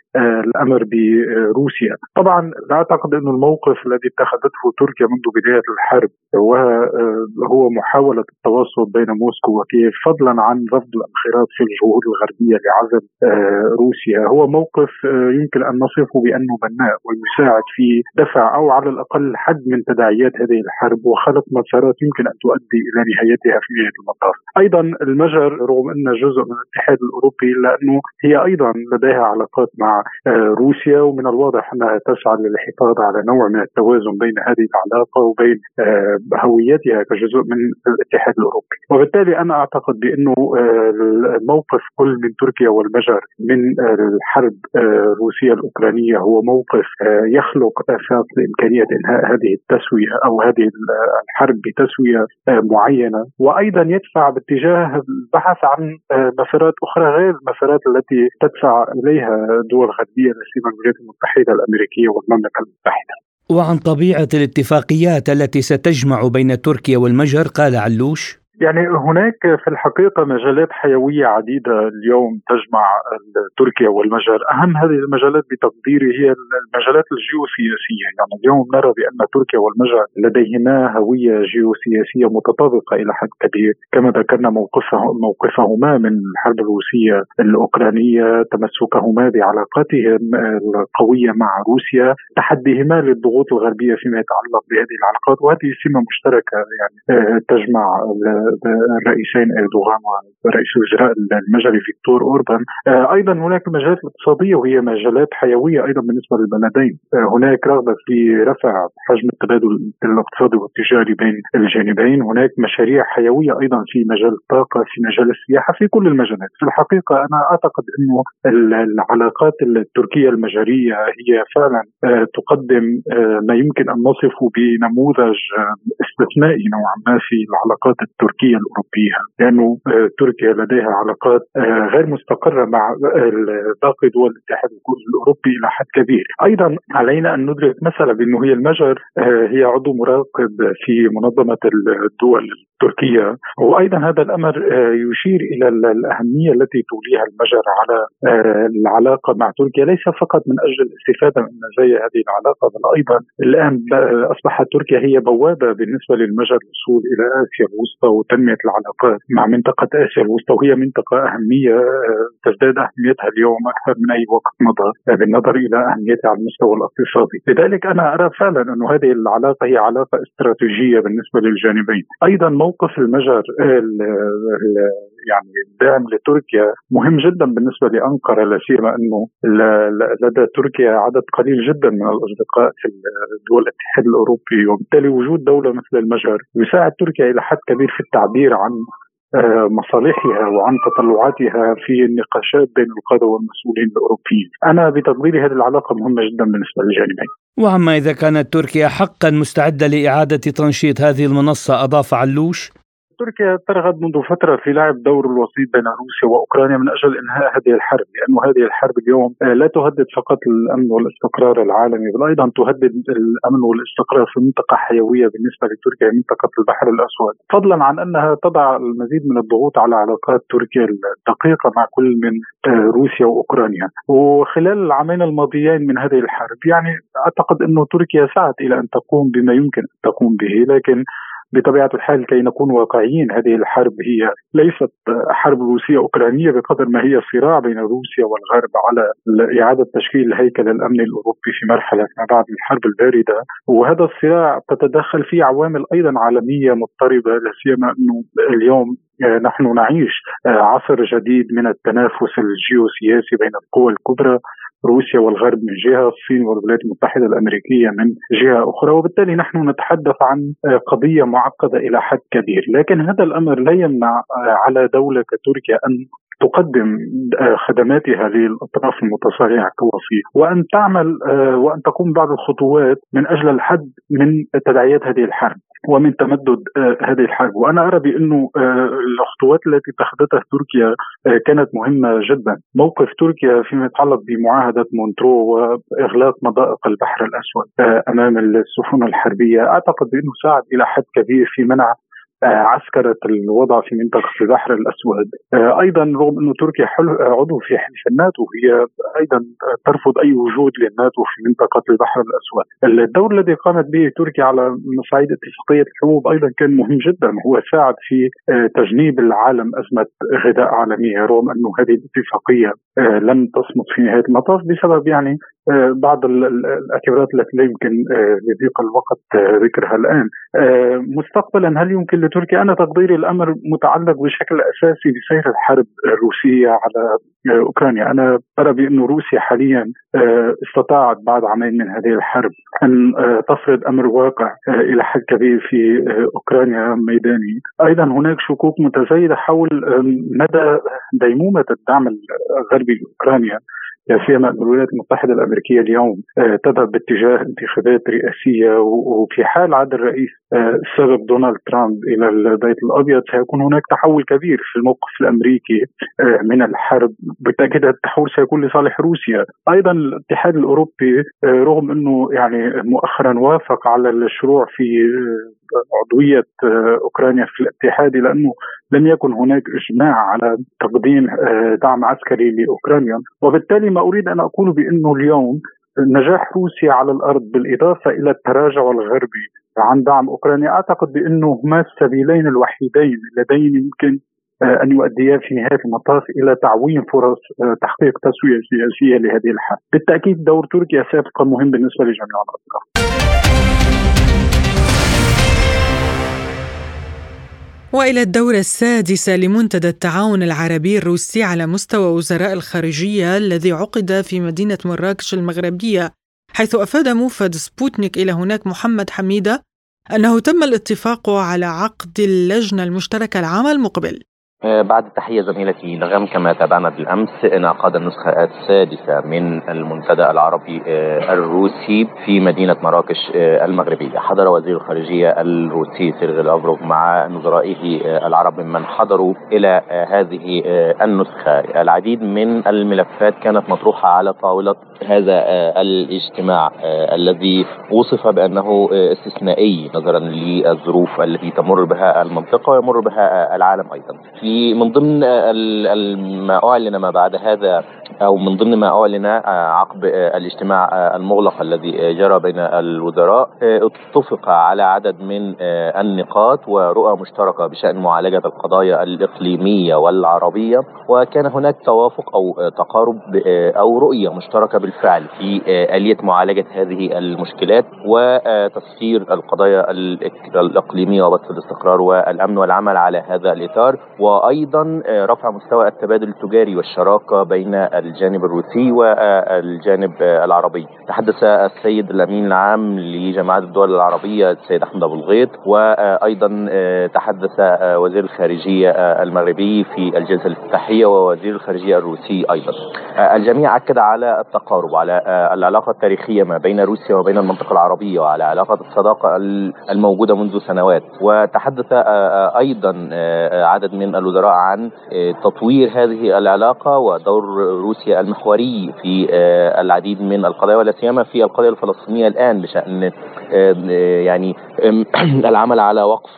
الأمر بروسيا. طبعا لا أعتقد أن الموقف الذي اتخذته تركيا منذ بداية الحرب وهو محاولة التواصل بين موسكو وكييف، فضلا عن رفض الانخراط في الجهود الغربية لعزل روسيا، هو موقف يمكن أن نصفه بأنه بناء ويساعد في دفع أو على الأقل حد من تداعيات هذه الحرب وخلق مسارات يمكن أن تؤدي إلى نهايتها في نهاية المطاف. أيضا المجر رغم أن جزء من الاتحاد الأوروبي، لأنه هي أيضا لديها علاقات مع روسيا، ومن الواضح أنها تسعى للحفاظ على نوع من التوازن بين هذه العلاقة وبين هويتها كجزء من الاتحاد الأوروبي. وبالتالي أنا أعتقد بأنه موقف كل من تركيا والمجر من الحرب الروسية الأوكرانية هو موقف يخلق أساس لإمكانية إنهاء هذه التسوية أو هذه الحرب بتسوية معينة، وأيضا يدفع باتجاه البحث عن مسارات أخرى غير المسارات التي تدفع إليها دول غربية لا سيما الولايات المتحدة الأمريكية والمملكة المتحدة. وعن طبيعة الاتفاقيات التي ستجمع بين تركيا والمجر قال علوش: يعني هناك في الحقيقة مجالات حيوية عديدة اليوم تجمع تركيا والمجر. أهم هذه المجالات بتقديري هي المجالات الجيوسياسية. يعني اليوم نرى بأن تركيا والمجر لديهما هوية جيوسياسية متطابقة إلى حد كبير، كما ذكرنا موقفهما من الحرب الروسية الأوكرانية، تمسكهما بعلاقاتهما القوية مع روسيا، تحديهما للضغوط الغربية فيما يتعلق بهذه العلاقات، وهذه سمة مشتركة يعني تجمع الرئيسين أردوغان ورئيس وزراء المجري فيكتور أوربان. أيضا هناك مجالات اقتصادية وهي مجالات حيوية أيضا بالنسبة للبلدين. هناك رغبة في رفع حجم التبادل الاقتصادي والتجاري بين الجانبين. هناك مشاريع حيوية أيضا في مجال الطاقة، في مجال السياحة، في كل المجالات. في الحقيقة أنا أعتقد أنه العلاقات التركية المجرية هي فعلا تقدم ما يمكن أن نصفه بنموذج استثنائي نوعا ما في العلاقات التركية الأوروبية، لأنه تركيا لديها علاقات غير مستقرة مع باقي دول الاتحاد الأوروبي إلى حد كبير. أيضا علينا أن ندرك مثلا بأنه هي المجر هي عضو مراقب في منظمة الدول التركية، وأيضا هذا الأمر يشير إلى الأهمية التي توليها المجر على العلاقة مع تركيا، ليس فقط من أجل الاستفادة من مزايا هذه العلاقة، بل أيضا الآن أصبحت تركيا هي بوابة بالنسبة للمجر للوصول إلى آسيا الوسطى وتنمية العلاقات مع منطقة آسيا الوسطى، وهي منطقة أهمية تزداد أهميتها اليوم أكثر من أي وقت مضى بالنظر إلى أهميتها على المستوى الاقتصادي. لذلك أنا أرى فعلا أن هذه العلاقة هي علاقة استراتيجية بالنسبة للجانبين. أيضا موقف المجر يعني الدعم لتركيا مهم جدا بالنسبة لأنقرة، لا سيما أنه لدى تركيا عدد قليل جدا من الأصدقاء في دول الاتحاد الأوروبي، وبالتالي وجود دولة مثل المجر يساعد تركيا إلى حد كبير في التعبير عن مصالحها وعن تطلعاتها في النقاشات بين القادة والمسؤولين الأوروبيين. أنا بتفضيل هذه العلاقة مهمة جدا بالنسبة للجانبين. وعما إذا كانت تركيا حقا مستعدة لإعادة تنشيط هذه المنصة، أضاف علوش: تركيا ترغب منذ فترة في لعب دور الوسيط بين روسيا وأوكرانيا من أجل إنهاء هذه الحرب، لأن هذه الحرب اليوم لا تهدد فقط الأمن والاستقرار العالمي، بل أيضا تهدد الأمن والاستقرار في منطقة حيوية بالنسبة لتركيا، منطقة البحر الأسود، فضلا عن أنها تضع المزيد من الضغوط على علاقات تركيا الدقيقة مع كل من روسيا وأوكرانيا. وخلال العامين الماضيين من هذه الحرب يعني أعتقد أن تركيا سعت إلى أن تقوم بما يمكن أن تقوم به، لكن بطبيعة الحال كي نكون واقعيين هذه الحرب هي ليست حرب روسية أوكرانية بقدر ما هي صراع بين روسيا والغرب على إعادة تشكيل هيكل الأمن الأوروبي في مرحلة ما بعد الحرب الباردة، وهذا الصراع تتدخل فيه عوامل أيضا عالمية مضطربة، لا سيما أنه اليوم نحن نعيش عصر جديد من التنافس الجيوسياسي بين القوى الكبرى، روسيا والغرب من جهة، الصين والولايات المتحدة الأمريكية من جهة أخرى، وبالتالي نحن نتحدث عن قضية معقدة إلى حد كبير. لكن هذا الأمر لا يمنع على دولة كتركيا أن تقدم خدماتها للأطراف المتصارعة كوافية، وأن تعمل وأن تقوم بعض الخطوات من أجل الحد من تداعيات هذه الحرب ومن تمدد هذه الحرب. وأنا أرى بأنه الخطوات التي اتخذتها تركيا كانت مهمة جدا. موقف تركيا فيما يتعلق بمعاهدة مونترو وإغلاق مضائق البحر الأسود أمام السفن الحربية أعتقد بأنه ساعد إلى حد كبير في منع عسكرة الوضع في منطقة البحر الأسود. أيضا رغم أن تركيا عضو في حلف الناتو، هي أيضا ترفض أي وجود للناتو في منطقة البحر الأسود. الدور الذي قامت به تركيا على صعيد اتفاقية الحبوب أيضا كان مهم جدا، هو ساعد في تجنيب العالم أزمة غذاء عالمية، رغم أن هذه الاتفاقية لم تصمد في نهاية المطاف بسبب يعني بعض الاعتبارات التي لا يمكن لضيق الوقت ذكرها الآن. مستقبلا هل يمكن لتركيا؟ أنا تقديري الأمر متعلق بشكل أساسي بسير الحرب الروسية على أوكرانيا. أنا أرى بأن روسيا حاليا استطاعت بعد عامين من هذه الحرب أن تفرض أمر واقع إلى حد كبير في أوكرانيا ميداني. أيضا هناك شكوك متزايدة حول مدى ديمومة الدعم الغربي لأوكرانيا، لا سيما أن الولايات المتحدة الأمريكية اليوم تذهب باتجاه انتخابات رئاسية، وفي حال عاد الرئيس السابق دونالد ترامب إلى البيت الأبيض سيكون هناك تحول كبير في الموقف الأمريكي من الحرب. بالتأكيد التحول سيكون لصالح روسيا. أيضا الاتحاد الأوروبي رغم أنه يعني مؤخرا وافق على الشروع في عضوية أوكرانيا في الاتحاد، لأنه لم يكن هناك إجماع على تقديم دعم عسكري لأوكرانيا. وبالتالي ما أريد أن أقول بأنه اليوم نجاح روسيا على الأرض بالإضافة إلى التراجع الغربي عن دعم أوكرانيا أعتقد بأنه هما السبيلين الوحيدين اللذين يمكن أن يؤديا في نهاية المطاف إلى تعويم فرص تحقيق تسوية سياسية لهذه الحرب. بالتأكيد دور تركيا سابقا مهم بالنسبة لجميع الأطراف. وإلى الدورة السادسة لمنتدى التعاون العربي الروسي على مستوى وزراء الخارجية الذي عقد في مدينة مراكش المغربية، حيث أفاد موفد سبوتنيك إلى هناك محمد حميدة أنه تم الاتفاق على عقد اللجنة المشتركة العام المقبل. بعد تحية زميلتي نغم، كما تابعنا بالأمس انعقاد النسخة السادسة من المنتدى العربي الروسي في مدينة مراكش المغربية. حضر وزير الخارجية الروسي سيرغي لافروف مع نظرائه العرب ممن حضروا إلى هذه النسخة. العديد من الملفات كانت مطروحة على طاولة هذا الاجتماع الذي وصف بأنه استثنائي نظرا للظروف التي تمر بها المنطقة ويمر بها العالم أيضا. من ضمن ما أعلن ما بعد هذا أو من ضمن ما أعلن عقب الاجتماع المغلق الذي جرى بين الوزراء، اتفق على عدد من النقاط ورؤى مشتركة بشأن معالجة القضايا الإقليمية والعربية، وكان هناك توافق أو تقارب أو رؤية مشتركة بالفعل في آلية معالجة هذه المشكلات وتسيير القضايا الإقليمية وبث الاستقرار والأمن والعمل على هذا الإطار، وأيضا رفع مستوى التبادل التجاري والشراكة بين الجانب الروسي والجانب العربي. تحدث السيد الأمين العام لجماعة الدول العربية السيد أحمد أبو الغيط، وأيضا تحدث وزير الخارجية المغربي في الجلسة الافتتاحية ووزير الخارجية الروسي أيضا. الجميع أكد على التقارب، على العلاقة التاريخية ما بين روسيا وبين المنطقة العربية، وعلى علاقة الصداقة الموجودة منذ سنوات. وتحدث أيضا عدد من الوزراء عن تطوير هذه العلاقة ودور روسيا المحوري في العديد من القضايا، ولا سيما في القضية الفلسطينية الآن بشأن يعني العمل على وقف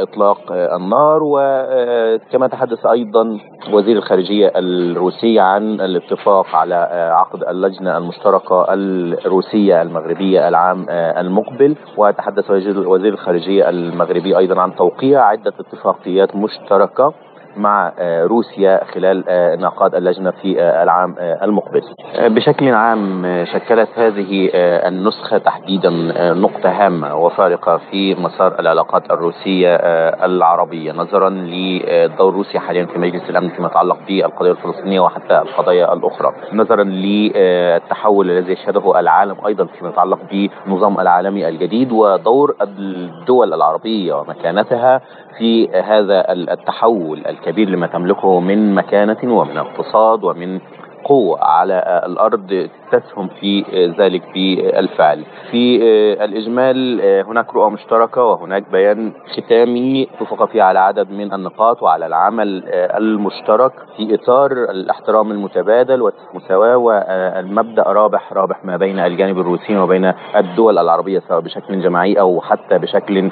إطلاق النار. وكما تحدث أيضا وزير الخارجية الروسي عن الاتفاق على عقد اللجنة المشتركة الروسية المغربية العام المقبل. وتحدث وزير الخارجية المغربي أيضا عن توقيع عدة اتفاقيات مشتركة مع روسيا خلال انعقاد اللجنة في العام المقبل. بشكل عام شكلت هذه النسخة تحديدا نقطة هامة وفارقة في مسار العلاقات الروسية العربية، نظرا لدور روسيا حاليا في مجلس الأمن فيما يتعلق بالقضايا الفلسطينية وحتى القضايا الأخرى، نظرا للتحول الذي يشهده العالم أيضا فيما يتعلق بالنظام العالمي الجديد ودور الدول العربية ومكانتها في هذا التحول الكبير لما تملكه من مكانة ومن اقتصاد ومن قوة على الأرض تسهم في ذلك بالفعل. في الإجمال هناك رؤى مشتركة وهناك بيان ختامي اتفق فيه على عدد من النقاط وعلى العمل المشترك في إطار الاحترام المتبادل والمساواة والمبدأ رابح رابح ما بين الجانب الروسي وبين الدول العربية، سواء بشكل جماعي أو حتى بشكل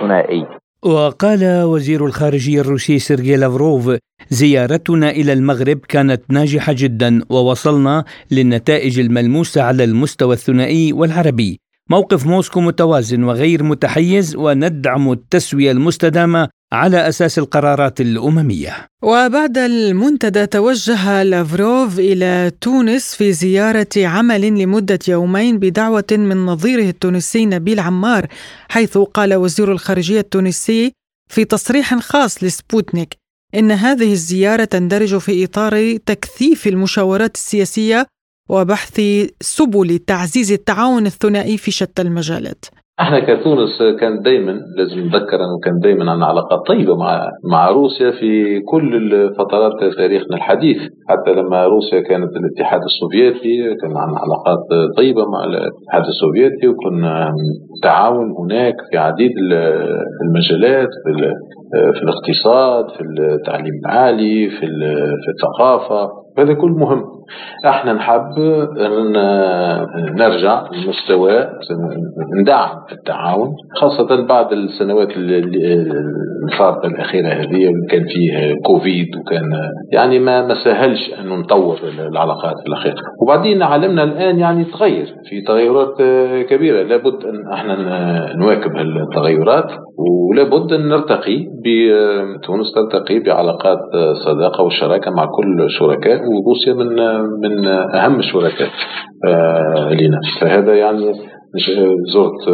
ثنائي. وقال وزير الخارجية الروسي سيرغي لافروف: زيارتنا إلى المغرب كانت ناجحة جدا ووصلنا للنتائج الملموسة على المستوى الثنائي والعربي. موقف موسكو متوازن وغير متحيز، وندعم التسوية المستدامة على أساس القرارات الأممية. وبعد المنتدى توجه لافروف إلى تونس في زيارة عمل لمدة يومين بدعوة من نظيره التونسي نبيل عمار، حيث قال وزير الخارجية التونسي في تصريح خاص لسبوتنيك إن هذه الزيارة تندرج في إطار تكثيف المشاورات السياسية وبحث سبل تعزيز التعاون الثنائي في شتى المجالات. احنا كتونس كان دايما لازم نتذكر انه كان دايما عندنا علاقه طيبه مع روسيا في كل الفترات تاريخنا الحديث، حتى لما روسيا كانت الاتحاد السوفيتي كان عندنا علاقات طيبه مع الاتحاد السوفيتي، وكنا تعاون هناك في عديد المجالات، في الاقتصاد، في التعليم العالي، في الثقافه. هذا كل مهم. احنا نحب ان نرجع لمستوى ندعم التعاون، خاصه بعد السنوات الفارقه الاخيره هذه كان فيه كوفيد وكان يعني ما سهلش ان نطور العلاقات في الاخير. وبعدين عالمنا الان يعني تغير في تغيرات كبيره، لابد ان احنا نواكب التغيرات، ولابد ان نرتقي بتونس ترتقي بعلاقات صداقه والشراكه مع كل شركاء، وروسيا من أهم شركاء لنا. فهذا يعني زرت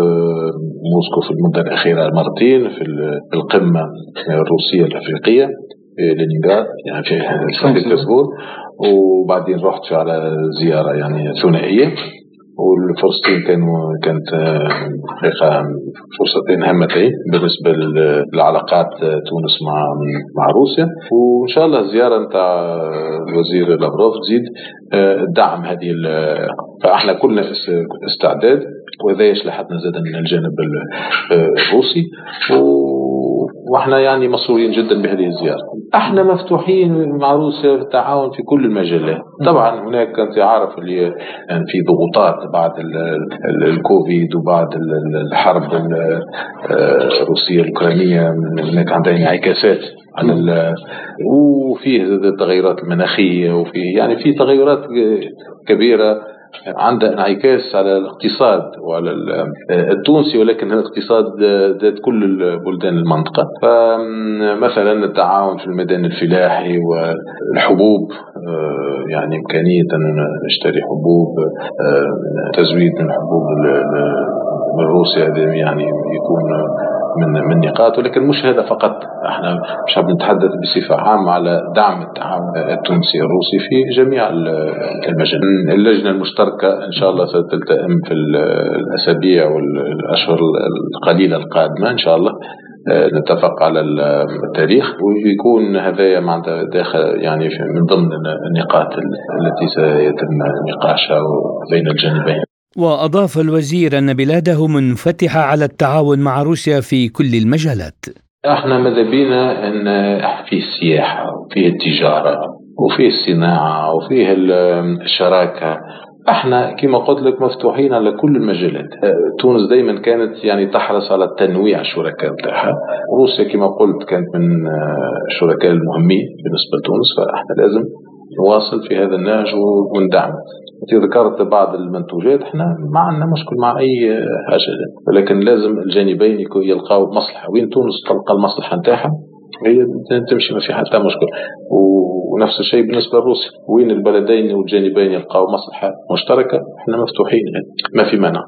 موسكو في المدة الأخيرة مرتين، في القمة الروسية الأفريقية لينينغراد يعني في سان بطرسبورغ، وبعدين رحت على زيارة يعني ثنائية، والفرصتين كانت حقيقة فرصتين هامتين بالنسبة للعلاقات تونس مع روسيا. وإن شاء الله الزيارة نتاع الوزير لافروف تزيد دعم هذه، فإحنا كلنا استعداد، وهذا يشلحتنا زادا من الجانب الروسي، واحنا يعني مسؤولين جدا بهذه الزيارة. احنا مفتوحين مع روسيا في التعاون في كل المجالات. طبعا هناك كنت عارف اللي يعني في ضغوطات بعد الكوفيد وبعد الحرب الروسية الأوكرانية، هناك عندها انعكاسات على وفيه التغيرات المناخية، وفيه يعني في تغيرات كبيرة عندها انعكاس على الاقتصاد وعلى التونسي، ولكن الاقتصاد ذات كل بلدان المنطقة. فمثلا التعاون في الميدان الفلاحي والحبوب، يعني إمكانية أن نشتري حبوب، تزويد من حبوب روسيا، يعني يكون من نقاط. ولكن مش هذا فقط، احنا مش بنتحدث بصفة عامة على دعم التعاون التونسي الروسي في جميع المجال. اللجنة المشتركة ان شاء الله ستلتئم في الاسابيع والاشهر القليلة القادمة ان شاء الله، نتفق على التاريخ، ويكون هذا معناتها داخل يعني من ضمن النقاط التي سيتم نقاشها بين الجانبين. وأضاف الوزير أن بلاده منفتحة على التعاون مع روسيا في كل المجالات. احنا ماذا بينا أن في السياحة وفي التجارة وفي الصناعة وفي الشراكة، احنا كما قلت لك مفتوحين على كل المجالات. تونس دائما كانت يعني تحرص على التنويع الشركاء بتاعها. روسيا كما قلت كانت من الشركاء المهمين بالنسبة لتونس، فاحنا لازم نواصل في هذا النهج وندعم. ذكرت بعض المنتوجات، احنا ما عندنا مشكل مع اي حاجه، ولكن لازم الجانبين يلقاو مصلحه. وين تونس تلقى المصلحه نتاعها هي تمشي، ما في حتى مشكل. ونفس الشيء بالنسبه لروسيا، وين البلدين والجانبين يلقاو مصلحه مشتركه احنا مفتوحين، ما في مانع.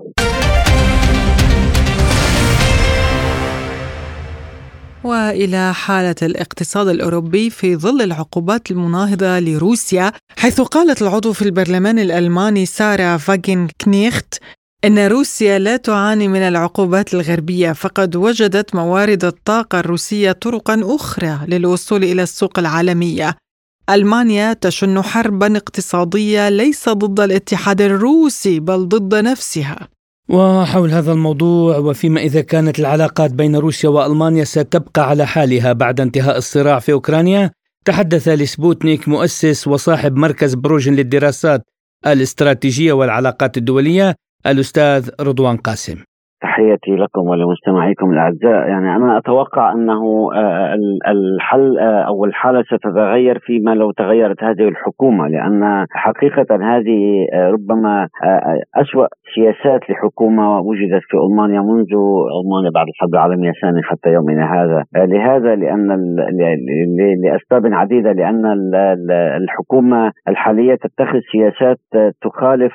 وإلى حالة الاقتصاد الأوروبي في ظل العقوبات المناهضة لروسيا، حيث قالت العضو في البرلمان الألماني سارة فاغنكنخت إن روسيا لا تعاني من العقوبات الغربية، فقد وجدت موارد الطاقة الروسية طرقاً أخرى للوصول إلى السوق العالمية. ألمانيا تشن حرباً اقتصادية ليس ضد الاتحاد الروسي بل ضد نفسها. وحول هذا الموضوع، وفيما إذا كانت العلاقات بين روسيا وألمانيا ستبقى على حالها بعد انتهاء الصراع في أوكرانيا، تحدث لسبوتنيك مؤسس وصاحب مركز بروجن للدراسات الاستراتيجية والعلاقات الدولية الأستاذ رضوان قاسم. تحياتي لكم ولمستمعيكم الأعزاء. يعني أنا أتوقع أنه الحل أو الحالة ستتغير فيما لو تغيرت هذه الحكومة، لأن حقيقة هذه ربما أسوأ سياسات لحكومة وجدت في ألمانيا منذ ألمانيا بعد الحرب العالمية الثانية حتى يومنا هذا. لهذا لأسباب عديدة، لأن الحكومة الحالية تتخذ سياسات تخالف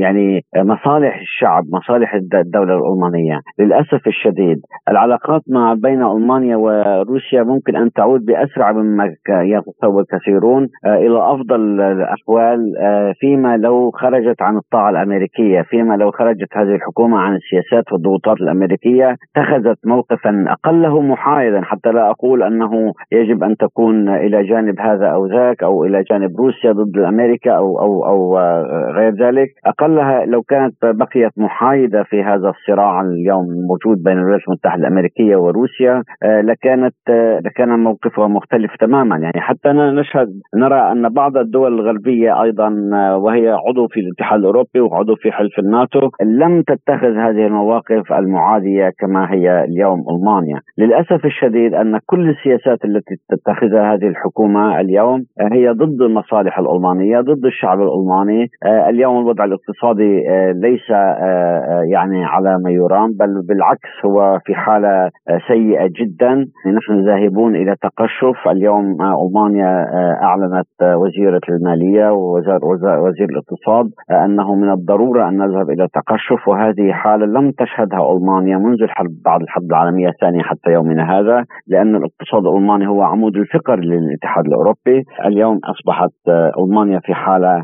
يعني مصالح الشعب، مصالح الدولة الألمانية. للأسف الشديد العلاقات ما بين ألمانيا وروسيا ممكن أن تعود بأسرع مما يتصور كثيرون إلى أفضل الأحوال فيما لو خرجت عن الطاعة الأمريكية، فيما لو خرجت هذه الحكومة عن السياسات والضغوطات الأمريكية، اتخذت موقفا أقله محايدا، حتى لا أقول أنه يجب أن تكون إلى جانب هذا أو ذاك أو إلى جانب روسيا ضد أمريكا أو غير ذلك. أقلها لو كانت بقيت محايدة في هذا الصراع اليوم موجود بين الولايات المتحدة الأمريكية وروسيا لكان موقفها مختلف تماما. يعني حتى نرى أن بعض الدول الغربية أيضا، وهي عضو في الاتحاد الأوروبي وعضو في حلف الناتو، لم تتخذ هذه المواقف المعادية كما هي اليوم ألمانيا. للأسف الشديد أن كل السياسات التي تتخذها هذه الحكومة اليوم هي ضد المصالح الألمانية، ضد الشعب الألماني. اليوم الوضع الاقتصادي ليس يعني على ما يرام، بل بالعكس هو في حالة سيئة جدا. نحن ذاهبون إلى تقشف. اليوم ألمانيا أعلنت وزيرة المالية ووزير الاقتصاد أنه من الضرورة أن نذهب إلى تقشف، وهذه حالة لم تشهدها ألمانيا منذ الحرب بعد الحرب العالمية الثانية حتى يومنا هذا، لأن الاقتصاد الألماني هو عمود الفقر للاتحاد الأوروبي. اليوم أصبحت ألمانيا في حالة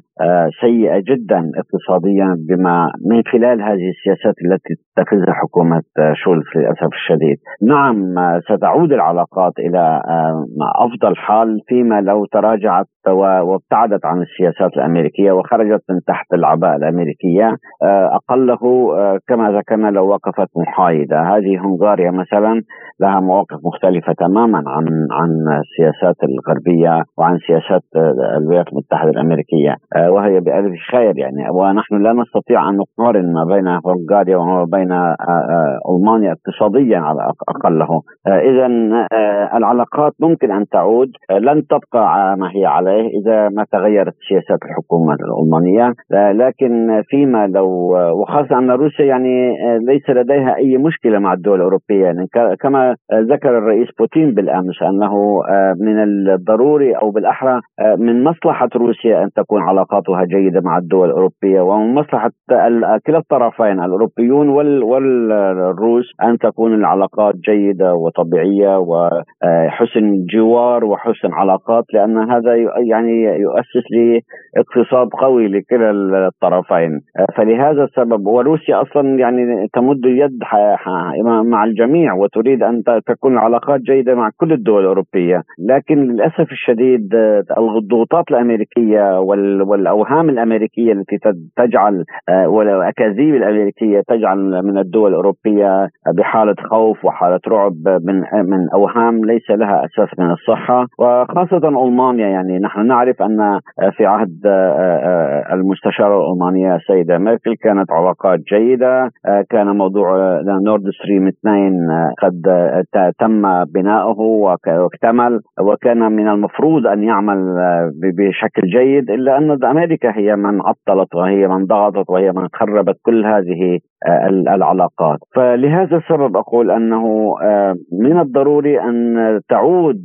سيئة جدا اقتصاديا بما من خلال هذه السياسات التي تتخذها حكومة شولز للأسف الشديد. نعم ستعود العلاقات إلى أفضل حال فيما لو تراجعت وابتعدت عن السياسات الأمريكية وخرجت من تحت العباءة الأمريكية، أقله كما ذكرنا لو وقفت محايدة. هذه هنغاريا مثلا لها مواقف مختلفة تماما عن السياسات الغربية وعن سياسات الولايات المتحدة الأمريكية. وهي بألف خير يعني. ونحن لا نستطيع أن نقارن ما بين هنغاريا وما بين ألمانيا اقتصاديا على أقله. إذا العلاقات ممكن أن تعود، لن تبقى ما هي عليه إذا ما تغيرت سياسات الحكومة الألمانية، لكن فيما لو، وخاصة أن روسيا يعني ليس لديها أي مشكلة مع الدول الأوروبية يعني، كما ذكر الرئيس بوتين بالأمس أنه من الضروري أو بالأحرى من مصلحة روسيا أن تكون علاقاتها جيدة مع الدول الأوروبية، ومن مصلحة كلا الطرفين الأوروبيون والروس أن تكون العلاقات جيدة وطبيعية وحسن جوار وحسن علاقات، لأن هذا يعني يؤسس لاقتصاد قوي لكلا الطرفين. فلهذا السبب وروسيا أصلا يعني تمد يد مع الجميع وتريد أن تكون العلاقات جيدة مع كل الدول الأوروبية، لكن للأسف الشديد الضغوطات الأمريكية والأوهام الأمريكية التي تجعل والأكاذيب الأمريكية تجعل من الدول الأوروبية بحالة خوف وحالة رعب من أوهام ليس لها أساس من الصحة، وخاصة ألمانيا. يعني نحن نعرف أن في عهد المستشارة الألمانية السيدة ميركل كانت علاقات جيدة، كان موضوع نورد ستريم 2 قد تم بناؤه واكتمل وكان من المفروض أن يعمل بشكل جيد، إلا أن أمريكا هي من عطلت وهي من ضغطت وهي من خربت كل هذه العلاقات. فلهذا السبب أقول أنه من الضروري أن تعود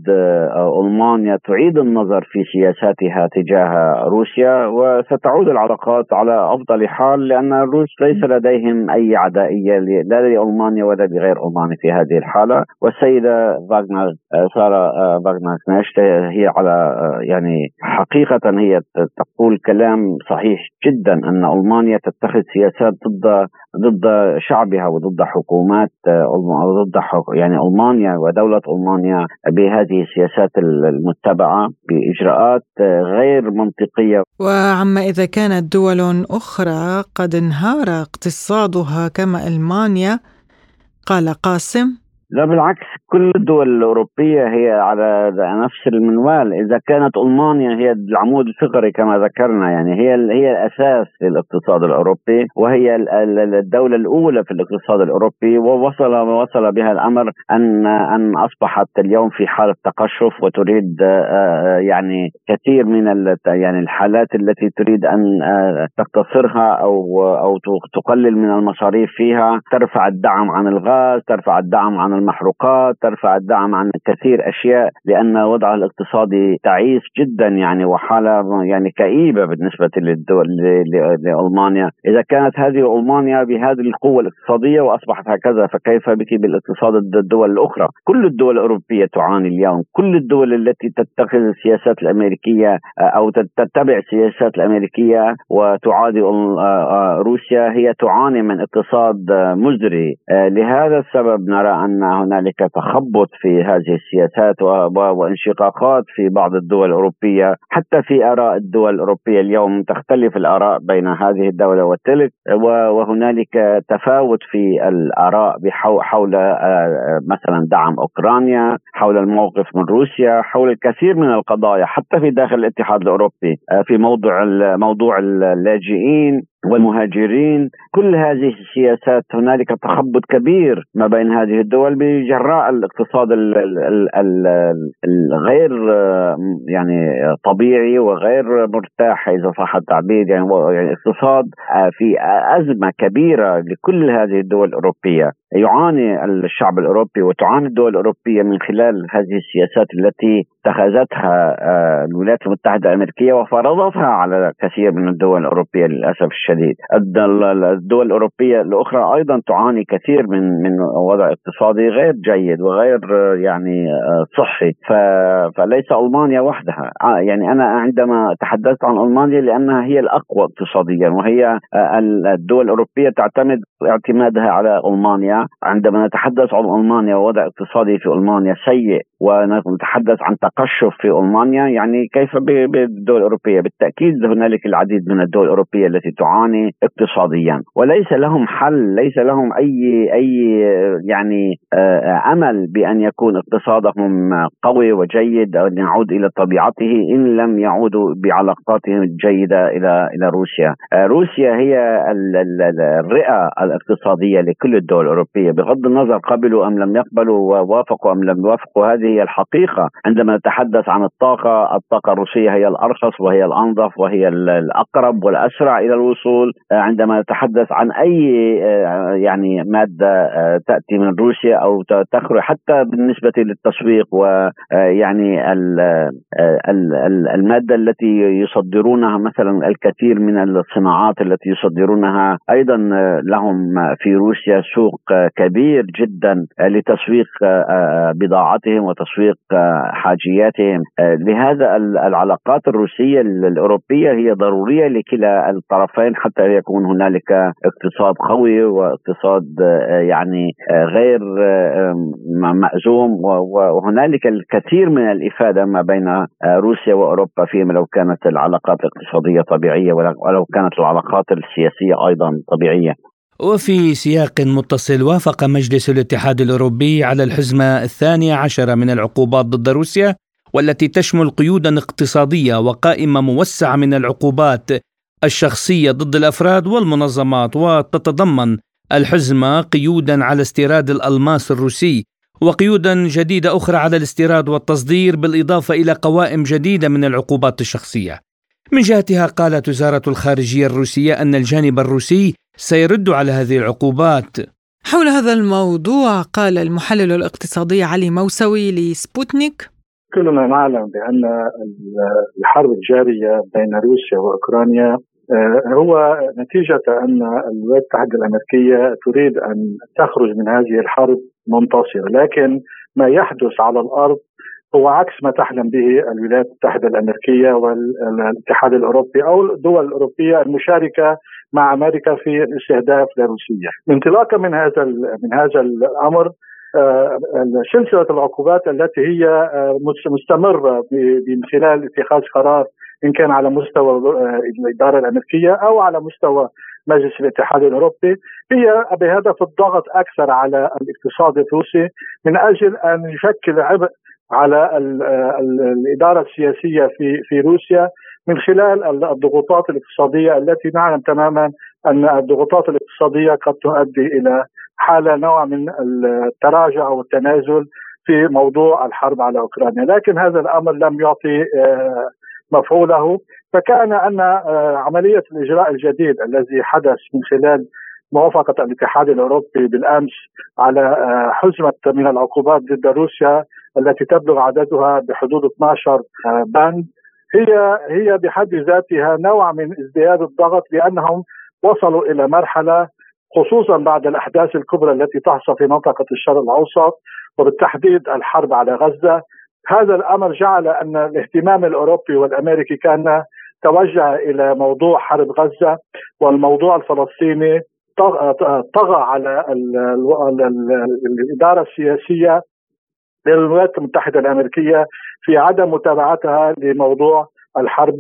ألمانيا تعيد النظر في سياساتها تجاه روسيا، وستعود العلاقات على أفضل حال، لأن الروس ليس لديهم أي عدائية لا لألمانيا ولا لغير ألمانيا في هذه الحالة. والسيدة سارة فاغنكنخت هي على يعني حقيقة هي تقول كلام صحيح جدا، أن ألمانيا تتخذ سياسات ضد شعبها وضد حكومات ضد يعني ألمانيا ودولة ألمانيا بهذه السياسات المتبعة بإجراءات غير منطقية. وعما إذا كانت دول أخرى قد انهار اقتصادها كما ألمانيا، قال قاسم: لا بالعكس، كل الدول الأوروبية هي على نفس المنوال. إذا كانت ألمانيا هي العمود الفقري كما ذكرنا، يعني هي الأساس للاقتصاد الأوروبي وهي الدولة الأولى في الاقتصاد الأوروبي، ووصل بها الأمر أن أصبحت اليوم في حالة تقشف، وتريد يعني كثير من يعني الحالات التي تريد أن تقتصرها أو تقلل من المصاريف فيها، ترفع الدعم عن الغاز، ترفع الدعم عن المحروقات، ترفع الدعم عن كثير أشياء، لأن وضعها الاقتصادي تعيس جدا يعني، وحالة يعني كئيبة بالنسبة للدول لألمانيا. إذا كانت هذه ألمانيا بهذه القوة الاقتصادية وأصبحت هكذا، فكيف بك بالاقتصاد الدول الأخرى؟ كل الدول الأوروبية تعاني اليوم، كل الدول التي تتخذ السياسات الأمريكية أو تتبع السياسات الأمريكية وتعادي روسيا هي تعاني من اقتصاد مزري. لهذا السبب نرى أن هنالك تخبط في هذه السياسات وانشقاقات في بعض الدول الأوروبية، حتى في آراء الدول الأوروبية اليوم تختلف الآراء بين هذه الدولة والتلك، وهنالك تفاوت في الآراء حول مثلا دعم أوكرانيا، حول الموقف من روسيا، حول الكثير من القضايا حتى في داخل الاتحاد الأوروبي، في موضوع اللاجئين والمهاجرين. كل هذه السياسات هنالك تخبط كبير ما بين هذه الدول بجراء الاقتصاد الغير يعني طبيعي وغير مرتاح إذا صح التعبير، يعني اقتصاد في أزمة كبيرة لكل هذه الدول الأوروبية. يعاني الشعب الأوروبي وتعاني الدول الأوروبية من خلال هذه السياسات التي اتخذتها الولايات المتحدة الأمريكية وفرضتها على كثير من الدول الأوروبية للأسف الشديد. الدول الأوروبية الأخرى أيضا تعاني كثير من وضع اقتصادي غير جيد وغير يعني صحي، فليس ألمانيا وحدها. يعني أنا عندما تحدثت عن ألمانيا لأنها هي الأقوى اقتصاديا، وهي الدول الأوروبية تعتمد اعتمادها على ألمانيا. عندما نتحدث عن ألمانيا ووضع اقتصادي في ألمانيا سيء ونتحدث عن تقشف في ألمانيا، يعني كيف بالدول الأوروبية. بالتأكيد هنالك العديد من الدول الأوروبية التي تعاني اقتصاديا وليس لهم حل، ليس لهم أي يعني أمل بأن يكون اقتصادهم قوي وجيد أو يعود إلى طبيعته إن لم يعودوا بعلاقاتهم الجيدة إلى روسيا. روسيا هي الرئة الاقتصادية لكل الدول الأوروبية، بغض النظر قبلوا أم لم يقبلوا ووافقوا أم لم يوافقوا. هذه هي الحقيقة. عندما نتحدث عن الطاقة الروسية هي الأرخص وهي الأنظف وهي الأقرب والأسرع إلى الوصول. عندما نتحدث عن أي يعني مادة تأتي من روسيا أو تخرج حتى بالنسبة للتسويق، ويعني المادة التي يصدرونها مثلا الكثير من الصناعات التي يصدرونها أيضا لهم في روسيا سوق كبير جدا لتسويق بضاعتهم وتسويق حاجياتهم. لهذا العلاقات الروسية الأوروبية هي ضرورية لكلا الطرفين حتى يكون هنالك اقتصاد قوي واقتصاد يعني غير مأزوم، وهنالك الكثير من الإفادة ما بين روسيا وأوروبا فيما لو كانت العلاقات الاقتصادية طبيعية ولو كانت العلاقات السياسية أيضا طبيعية. وفي سياق متصل، وافق مجلس الاتحاد الأوروبي على الحزمة 12 من العقوبات ضد روسيا، والتي تشمل قيودا اقتصادية وقائمة موسعة من العقوبات الشخصية ضد الأفراد والمنظمات، وتتضمن الحزمة قيودا على استيراد الألماس الروسي وقيودا جديدة أخرى على الاستيراد والتصدير، بالإضافة إلى قوائم جديدة من العقوبات الشخصية. من جهتها قالت وزارة الخارجية الروسية أن الجانب الروسي سيرد على هذه العقوبات. حول هذا الموضوع قال المحلل الاقتصادي علي موسوي لسبوتنيك: كلنا نعلم بأن الحرب الجارية بين روسيا وأوكرانيا هو نتيجة أن الولايات المتحدة الأمريكية تريد أن تخرج من هذه الحرب منتصرة، لكن ما يحدث على الأرض هو عكس ما تحلم به الولايات المتحدة الأمريكية والاتحاد الأوروبي أو الدول الأوروبية المشاركة مع أمريكا في الاستهداف لروسيا. انطلاقا من هذا الأمر، سلسلة العقوبات التي هي مستمرة من خلال اتخاذ قرار إن كان على مستوى الإدارة الأمريكية أو على مستوى مجلس الاتحاد الأوروبي هي بهدف الضغط أكثر على الاقتصاد الروسي من أجل أن يشكل عبء على الإدارة السياسية في روسيا من خلال الضغوطات الاقتصادية التي نعلم تماما أن الضغوطات الاقتصادية قد تؤدي إلى حالة نوع من التراجع أو التنازل في موضوع الحرب على أوكرانيا. لكن هذا الأمر لم يعطي مفعوله، فكان أن عملية الإجراء الجديد الذي حدث من خلال موافقة الاتحاد الأوروبي بالأمس على حزمة من العقوبات ضد روسيا التي تبلغ عددها بحدود 12 بند هي بحد ذاتها نوع من ازدياد الضغط، لأنهم وصلوا إلى مرحلة خصوصا بعد الأحداث الكبرى التي تحصل في منطقة الشرق الأوسط وبالتحديد الحرب على غزة. هذا الأمر جعل أن الاهتمام الأوروبي والأمريكي كان توجه إلى موضوع حرب غزة والموضوع الفلسطيني طغى على الإدارة السياسية للولايات المتحدة الأمريكية في عدم متابعتها لموضوع الحرب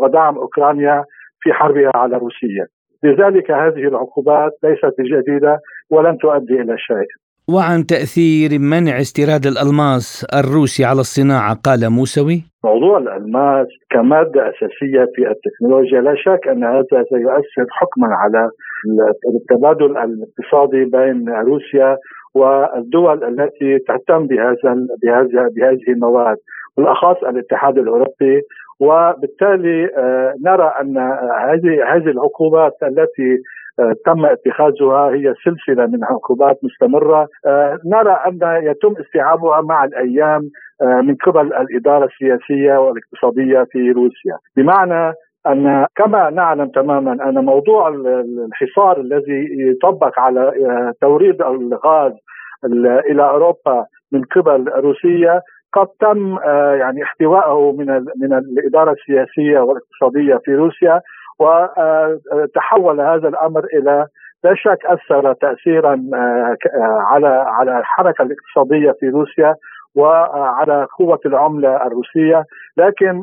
ودعم أوكرانيا في حربها على روسيا. لذلك هذه العقوبات ليست جديدة ولن تؤدي إلى شيء. وعن تأثير منع استيراد الألماس الروسي على الصناعة قال موسوي: موضوع الألماس كمادة أساسية في التكنولوجيا لا شك أن هذا سيؤثر حكما على التبادل الاقتصادي بين روسيا والدول التي تهتم بهذه المواد بالأخص الاتحاد الأوروبي. وبالتالي نرى أن هذه العقوبات التي تم اتخاذها هي سلسلة من عقوبات مستمرة، نرى أن يتم استيعابها مع الأيام من قبل الإدارة السياسية والاقتصادية في روسيا، بمعنى أن كما نعلم تماما أن موضوع الحصار الذي يطبق على توريد الغاز إلى أوروبا من قبل روسيا قد تم يعني احتوائه من الإدارة السياسية والاقتصادية في روسيا، وتحول هذا الأمر إلى لا شك أثر تأثيرا على الحركة الاقتصادية في روسيا وعلى قوة العملة الروسية، لكن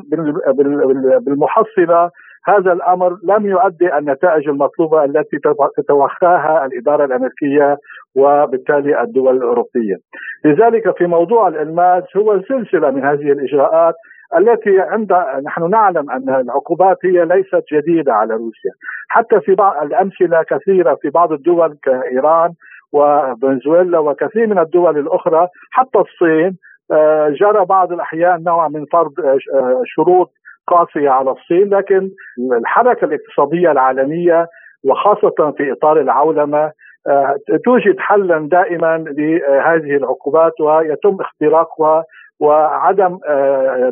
بالمحصلة هذا الأمر لم يؤدي النتائج المطلوبة التي تتوخاها الإدارة الأمريكية وبالتالي الدول الأوروبية. لذلك في موضوع الإلماج هو سلسلة من هذه الإجراءات التي نحن نعلم أن العقوبات هي ليست جديدة على روسيا، حتى في بعض الأمثلة كثيرة في بعض الدول كإيران وفنزويلا وكثير من الدول الأخرى، حتى الصين جرى بعض الأحيان نوع من فرض شروط قاسية على الصين، لكن الحركة الاقتصادية العالمية وخاصة في إطار العولمة توجد حلا دائما لهذه العقوبات ويتم اختراقها وعدم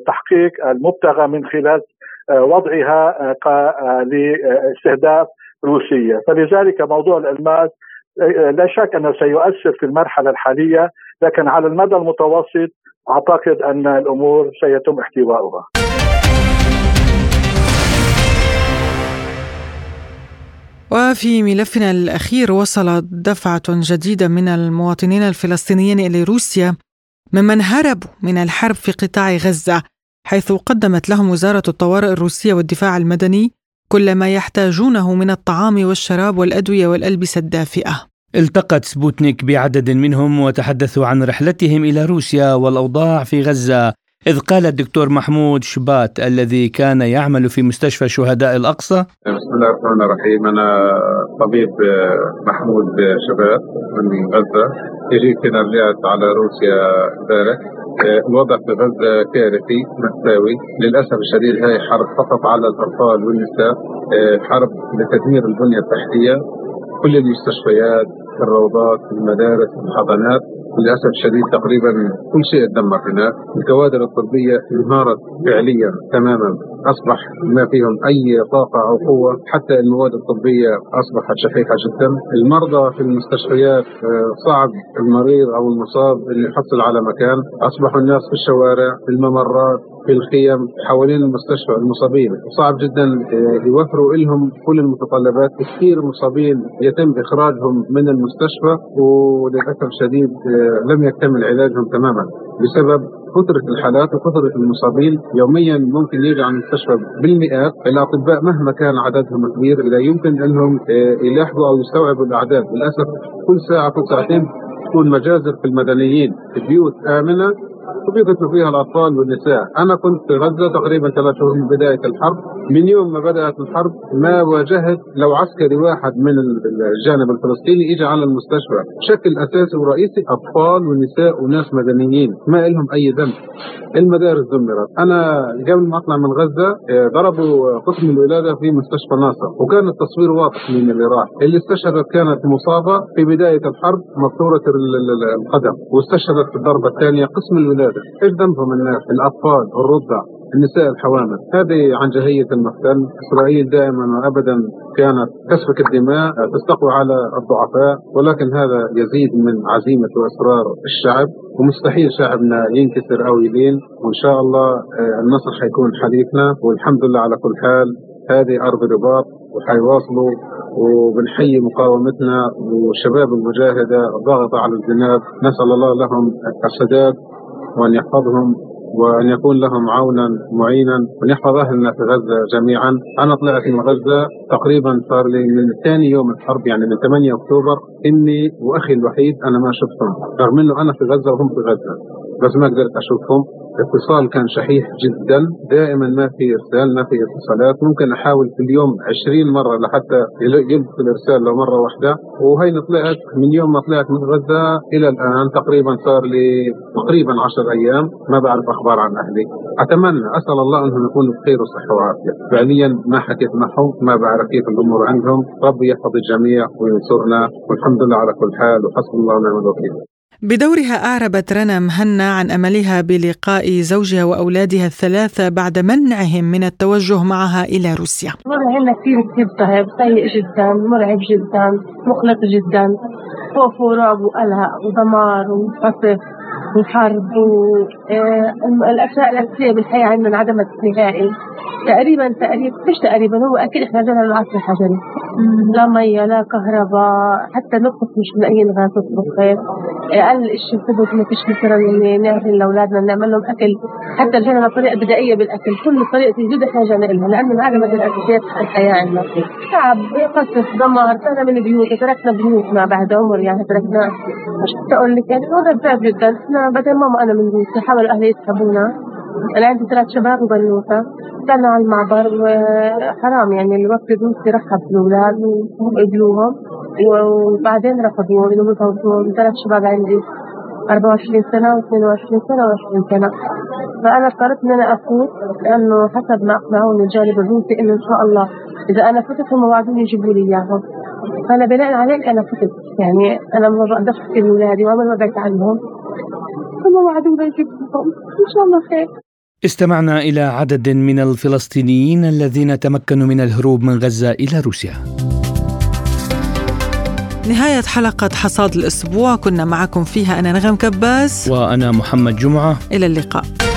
تحقيق المبتغى من خلال وضعها لاستهداف روسيا. فلذلك موضوع الألماس لا شك أنه سيؤثر في المرحلة الحالية، لكن على المدى المتوسط أعتقد أن الأمور سيتم احتوائها. وفي ملفنا الأخير، وصلت دفعة جديدة من المواطنين الفلسطينيين إلى روسيا ممن هربوا من الحرب في قطاع غزة، حيث قدمت لهم وزارة الطوارئ الروسية والدفاع المدني كل ما يحتاجونه من الطعام والشراب والأدوية والألبسة الدافئة. التقت سبوتنيك بعدد منهم وتحدثوا عن رحلتهم إلى روسيا والأوضاع في غزة، إذ قال الدكتور محمود شبات الذي كان يعمل في مستشفى شهداء الأقصى: بسم الله الرحمن الرحيم، أنا طبيب محمود شبات من غزة، جيتنا رجعت على روسيا امبارح. الوضع في غزة كارثي مأساوي للأسف الشديد، هي حرب فقط على الأطفال والنساء، حرب لتدمير البنية التحتية، كل المستشفيات، الروضات، المدارس، الحضانات، للأسف الشديد تقريبا كل شيء تدمر هناك. الكوادر الطبية انهارت فعليا تماما، أصبح ما فيهم أي طاقة أو قوة، حتى المواد الطبية أصبحت شحيحة جدا. المرضى في المستشفيات صعب المريض أو المصاب اللي يحصل على مكان، أصبح الناس في الشوارع، في الممرات، في الخيام حوالين المستشفى. المصابين صعب جدا يوفروا لهم كل المتطلبات، كثير مصابين يتم إخراجهم من المستشفى وللأسف شديد لم يكتمل علاجهم تماما بسبب كثرة الحالات وكثرة المصابين. يوميا ممكن يجي عن المستشفى بالمئات. الأطباء مهما كان عددهم كبير لا يمكن أنهم يلاحظوا أو يستوعبوا الأعداد. للأسف كل ساعة كل ساعتين تكون مجازر في المدنيين، في بيوت آمنة وبيقتلوا فيها الأطفال والنساء. أنا كنت في غزة تقريبا 3 شهور من بداية الحرب. من يوم ما بدأت الحرب ما واجهت لو عسكري واحد من الجانب الفلسطيني إجا على المستشفى، بشكل أساسي ورئيسي أطفال ونساء وناس مدنيين ما لهم أي ذنب. المدارس دمرت. أنا قبل ما أطلع من غزة ضربوا قسم الولادة في مستشفى ناصر، وكان التصوير واضح من اللي راح. اللي استشهدت كانت مصابة في بداية الحرب مكسورة القدم، واستشهدت في الضربة الثانية قسم الولادة. إيش ذنبهم الناس؟ الأطفال، الرضع، النساء الحوامل. هذه عن جهية المحتل. إسرائيل دائما وأبدا كانت تسفك الدماء، تستقوى على الضعفاء، ولكن هذا يزيد من عزيمة وإصرار الشعب، ومستحيل شعبنا ينكسر أو يلين. وإن شاء الله النصر حيكون حديثنا، والحمد لله على كل حال. هذه أرض رباط وحيواصلوا، وبنحيي مقاومتنا والشباب المجاهدة ضاغطة على الجناب. نسأل الله لهم السداد وأن يحفظهم وأن يكون لهم عونا معينا، ونحفظ أهلنا في غزة جميعا. أنا طلعت من غزة تقريبا صار لي من ثاني يوم الحرب، يعني من 8 أكتوبر، إني وأخي الوحيد أنا ما شفتهم، رغم أنه أنا في غزة وهم في غزة، بس ما قدرت أشوفهم. الاتصال كان شحيح جدا، دائما ما في إرسال، ما في اتصالات. ممكن أحاول في اليوم 20 مرة لحتى يلقى الإرسال لو مرة واحدة. وهي طلعت من يوم ما طلعت من غزة إلى الآن تقريبا صار لي تقريبا 10 أيام ما بعرف أخبار عن أهلي. أتمنى أسأل الله أنهم يكونوا بخير وصحة وعافية. فعليا ما حكيت معهم، ما بعرف كيف الأمور عندهم. ربي يحفظ الجميع وينصرنا، والحمد لله على كل حال، وحسب الله ونعم الوكيل. بدورها أعربت رنا مهنا عن أملها بلقاء زوجها وأولادها 3 بعد منعهم من التوجه معها إلى روسيا. مرعنا كثير بتهب، سيء جدا، مرعب جدا، مقلق جدا، خوف ورعب وقلق ودمار وقصف والحرب والاشياء الاساسيه بالحياه عندنا انعدمت نهائي تقريبا مش تقريبا، هو اكيد احنا جينا للعصر الحجري، لا ميه لا كهرباء، حتى نقص مش لاقيين غاز نطبخ، اقل شيء ثبت ما فيش مثلا ناكل لاولادنا نعمل لهم اكل، حتى جينا طريقه بدائيه بالاكل، كل طريقه جديده احنا جينا لها لانه انعدمت الاساسيات الحياه عندنا. تعب قصف دمار، طلعنا من بيوت تركنا بيوتنا بعد عمر يعني تركناها، مش بدي اقول لك يعني الوضع صعب جدا. احنا بعدين ماما انا من بيوتي حاولوا اهلي يسحبونا، انا عندي 3 شباب وبنوته، طلعنا على المعبر وحرام يعني الوقت بيوتي رحب الاولاد وقبلوهم، وبعدين رفضوهم انه بفوتوهم. 3 شباب عندي 24 سنه و22 سنه و20 سنه، فانا اضطريت ان انا افوت لانه حسب ما اقنعوني الجانب الروسي انه ان شاء الله اذا انا فتت هم وعدوني يجيبوا لي اياهم، فانا بناء عليك انا فتت يعني انا ما بقدرش احكي لاولادي وعمري ما بعدت عنهم، هم وعدوني بيجيبوهم ان شاء الله خير. استمعنا الى عدد من الفلسطينيين الذين تمكنوا من الهروب من غزه الى روسيا. نهاية حلقة حصاد الأسبوع، كنا معكم فيها أنا نغم كباس وأنا محمد جمعة، إلى اللقاء.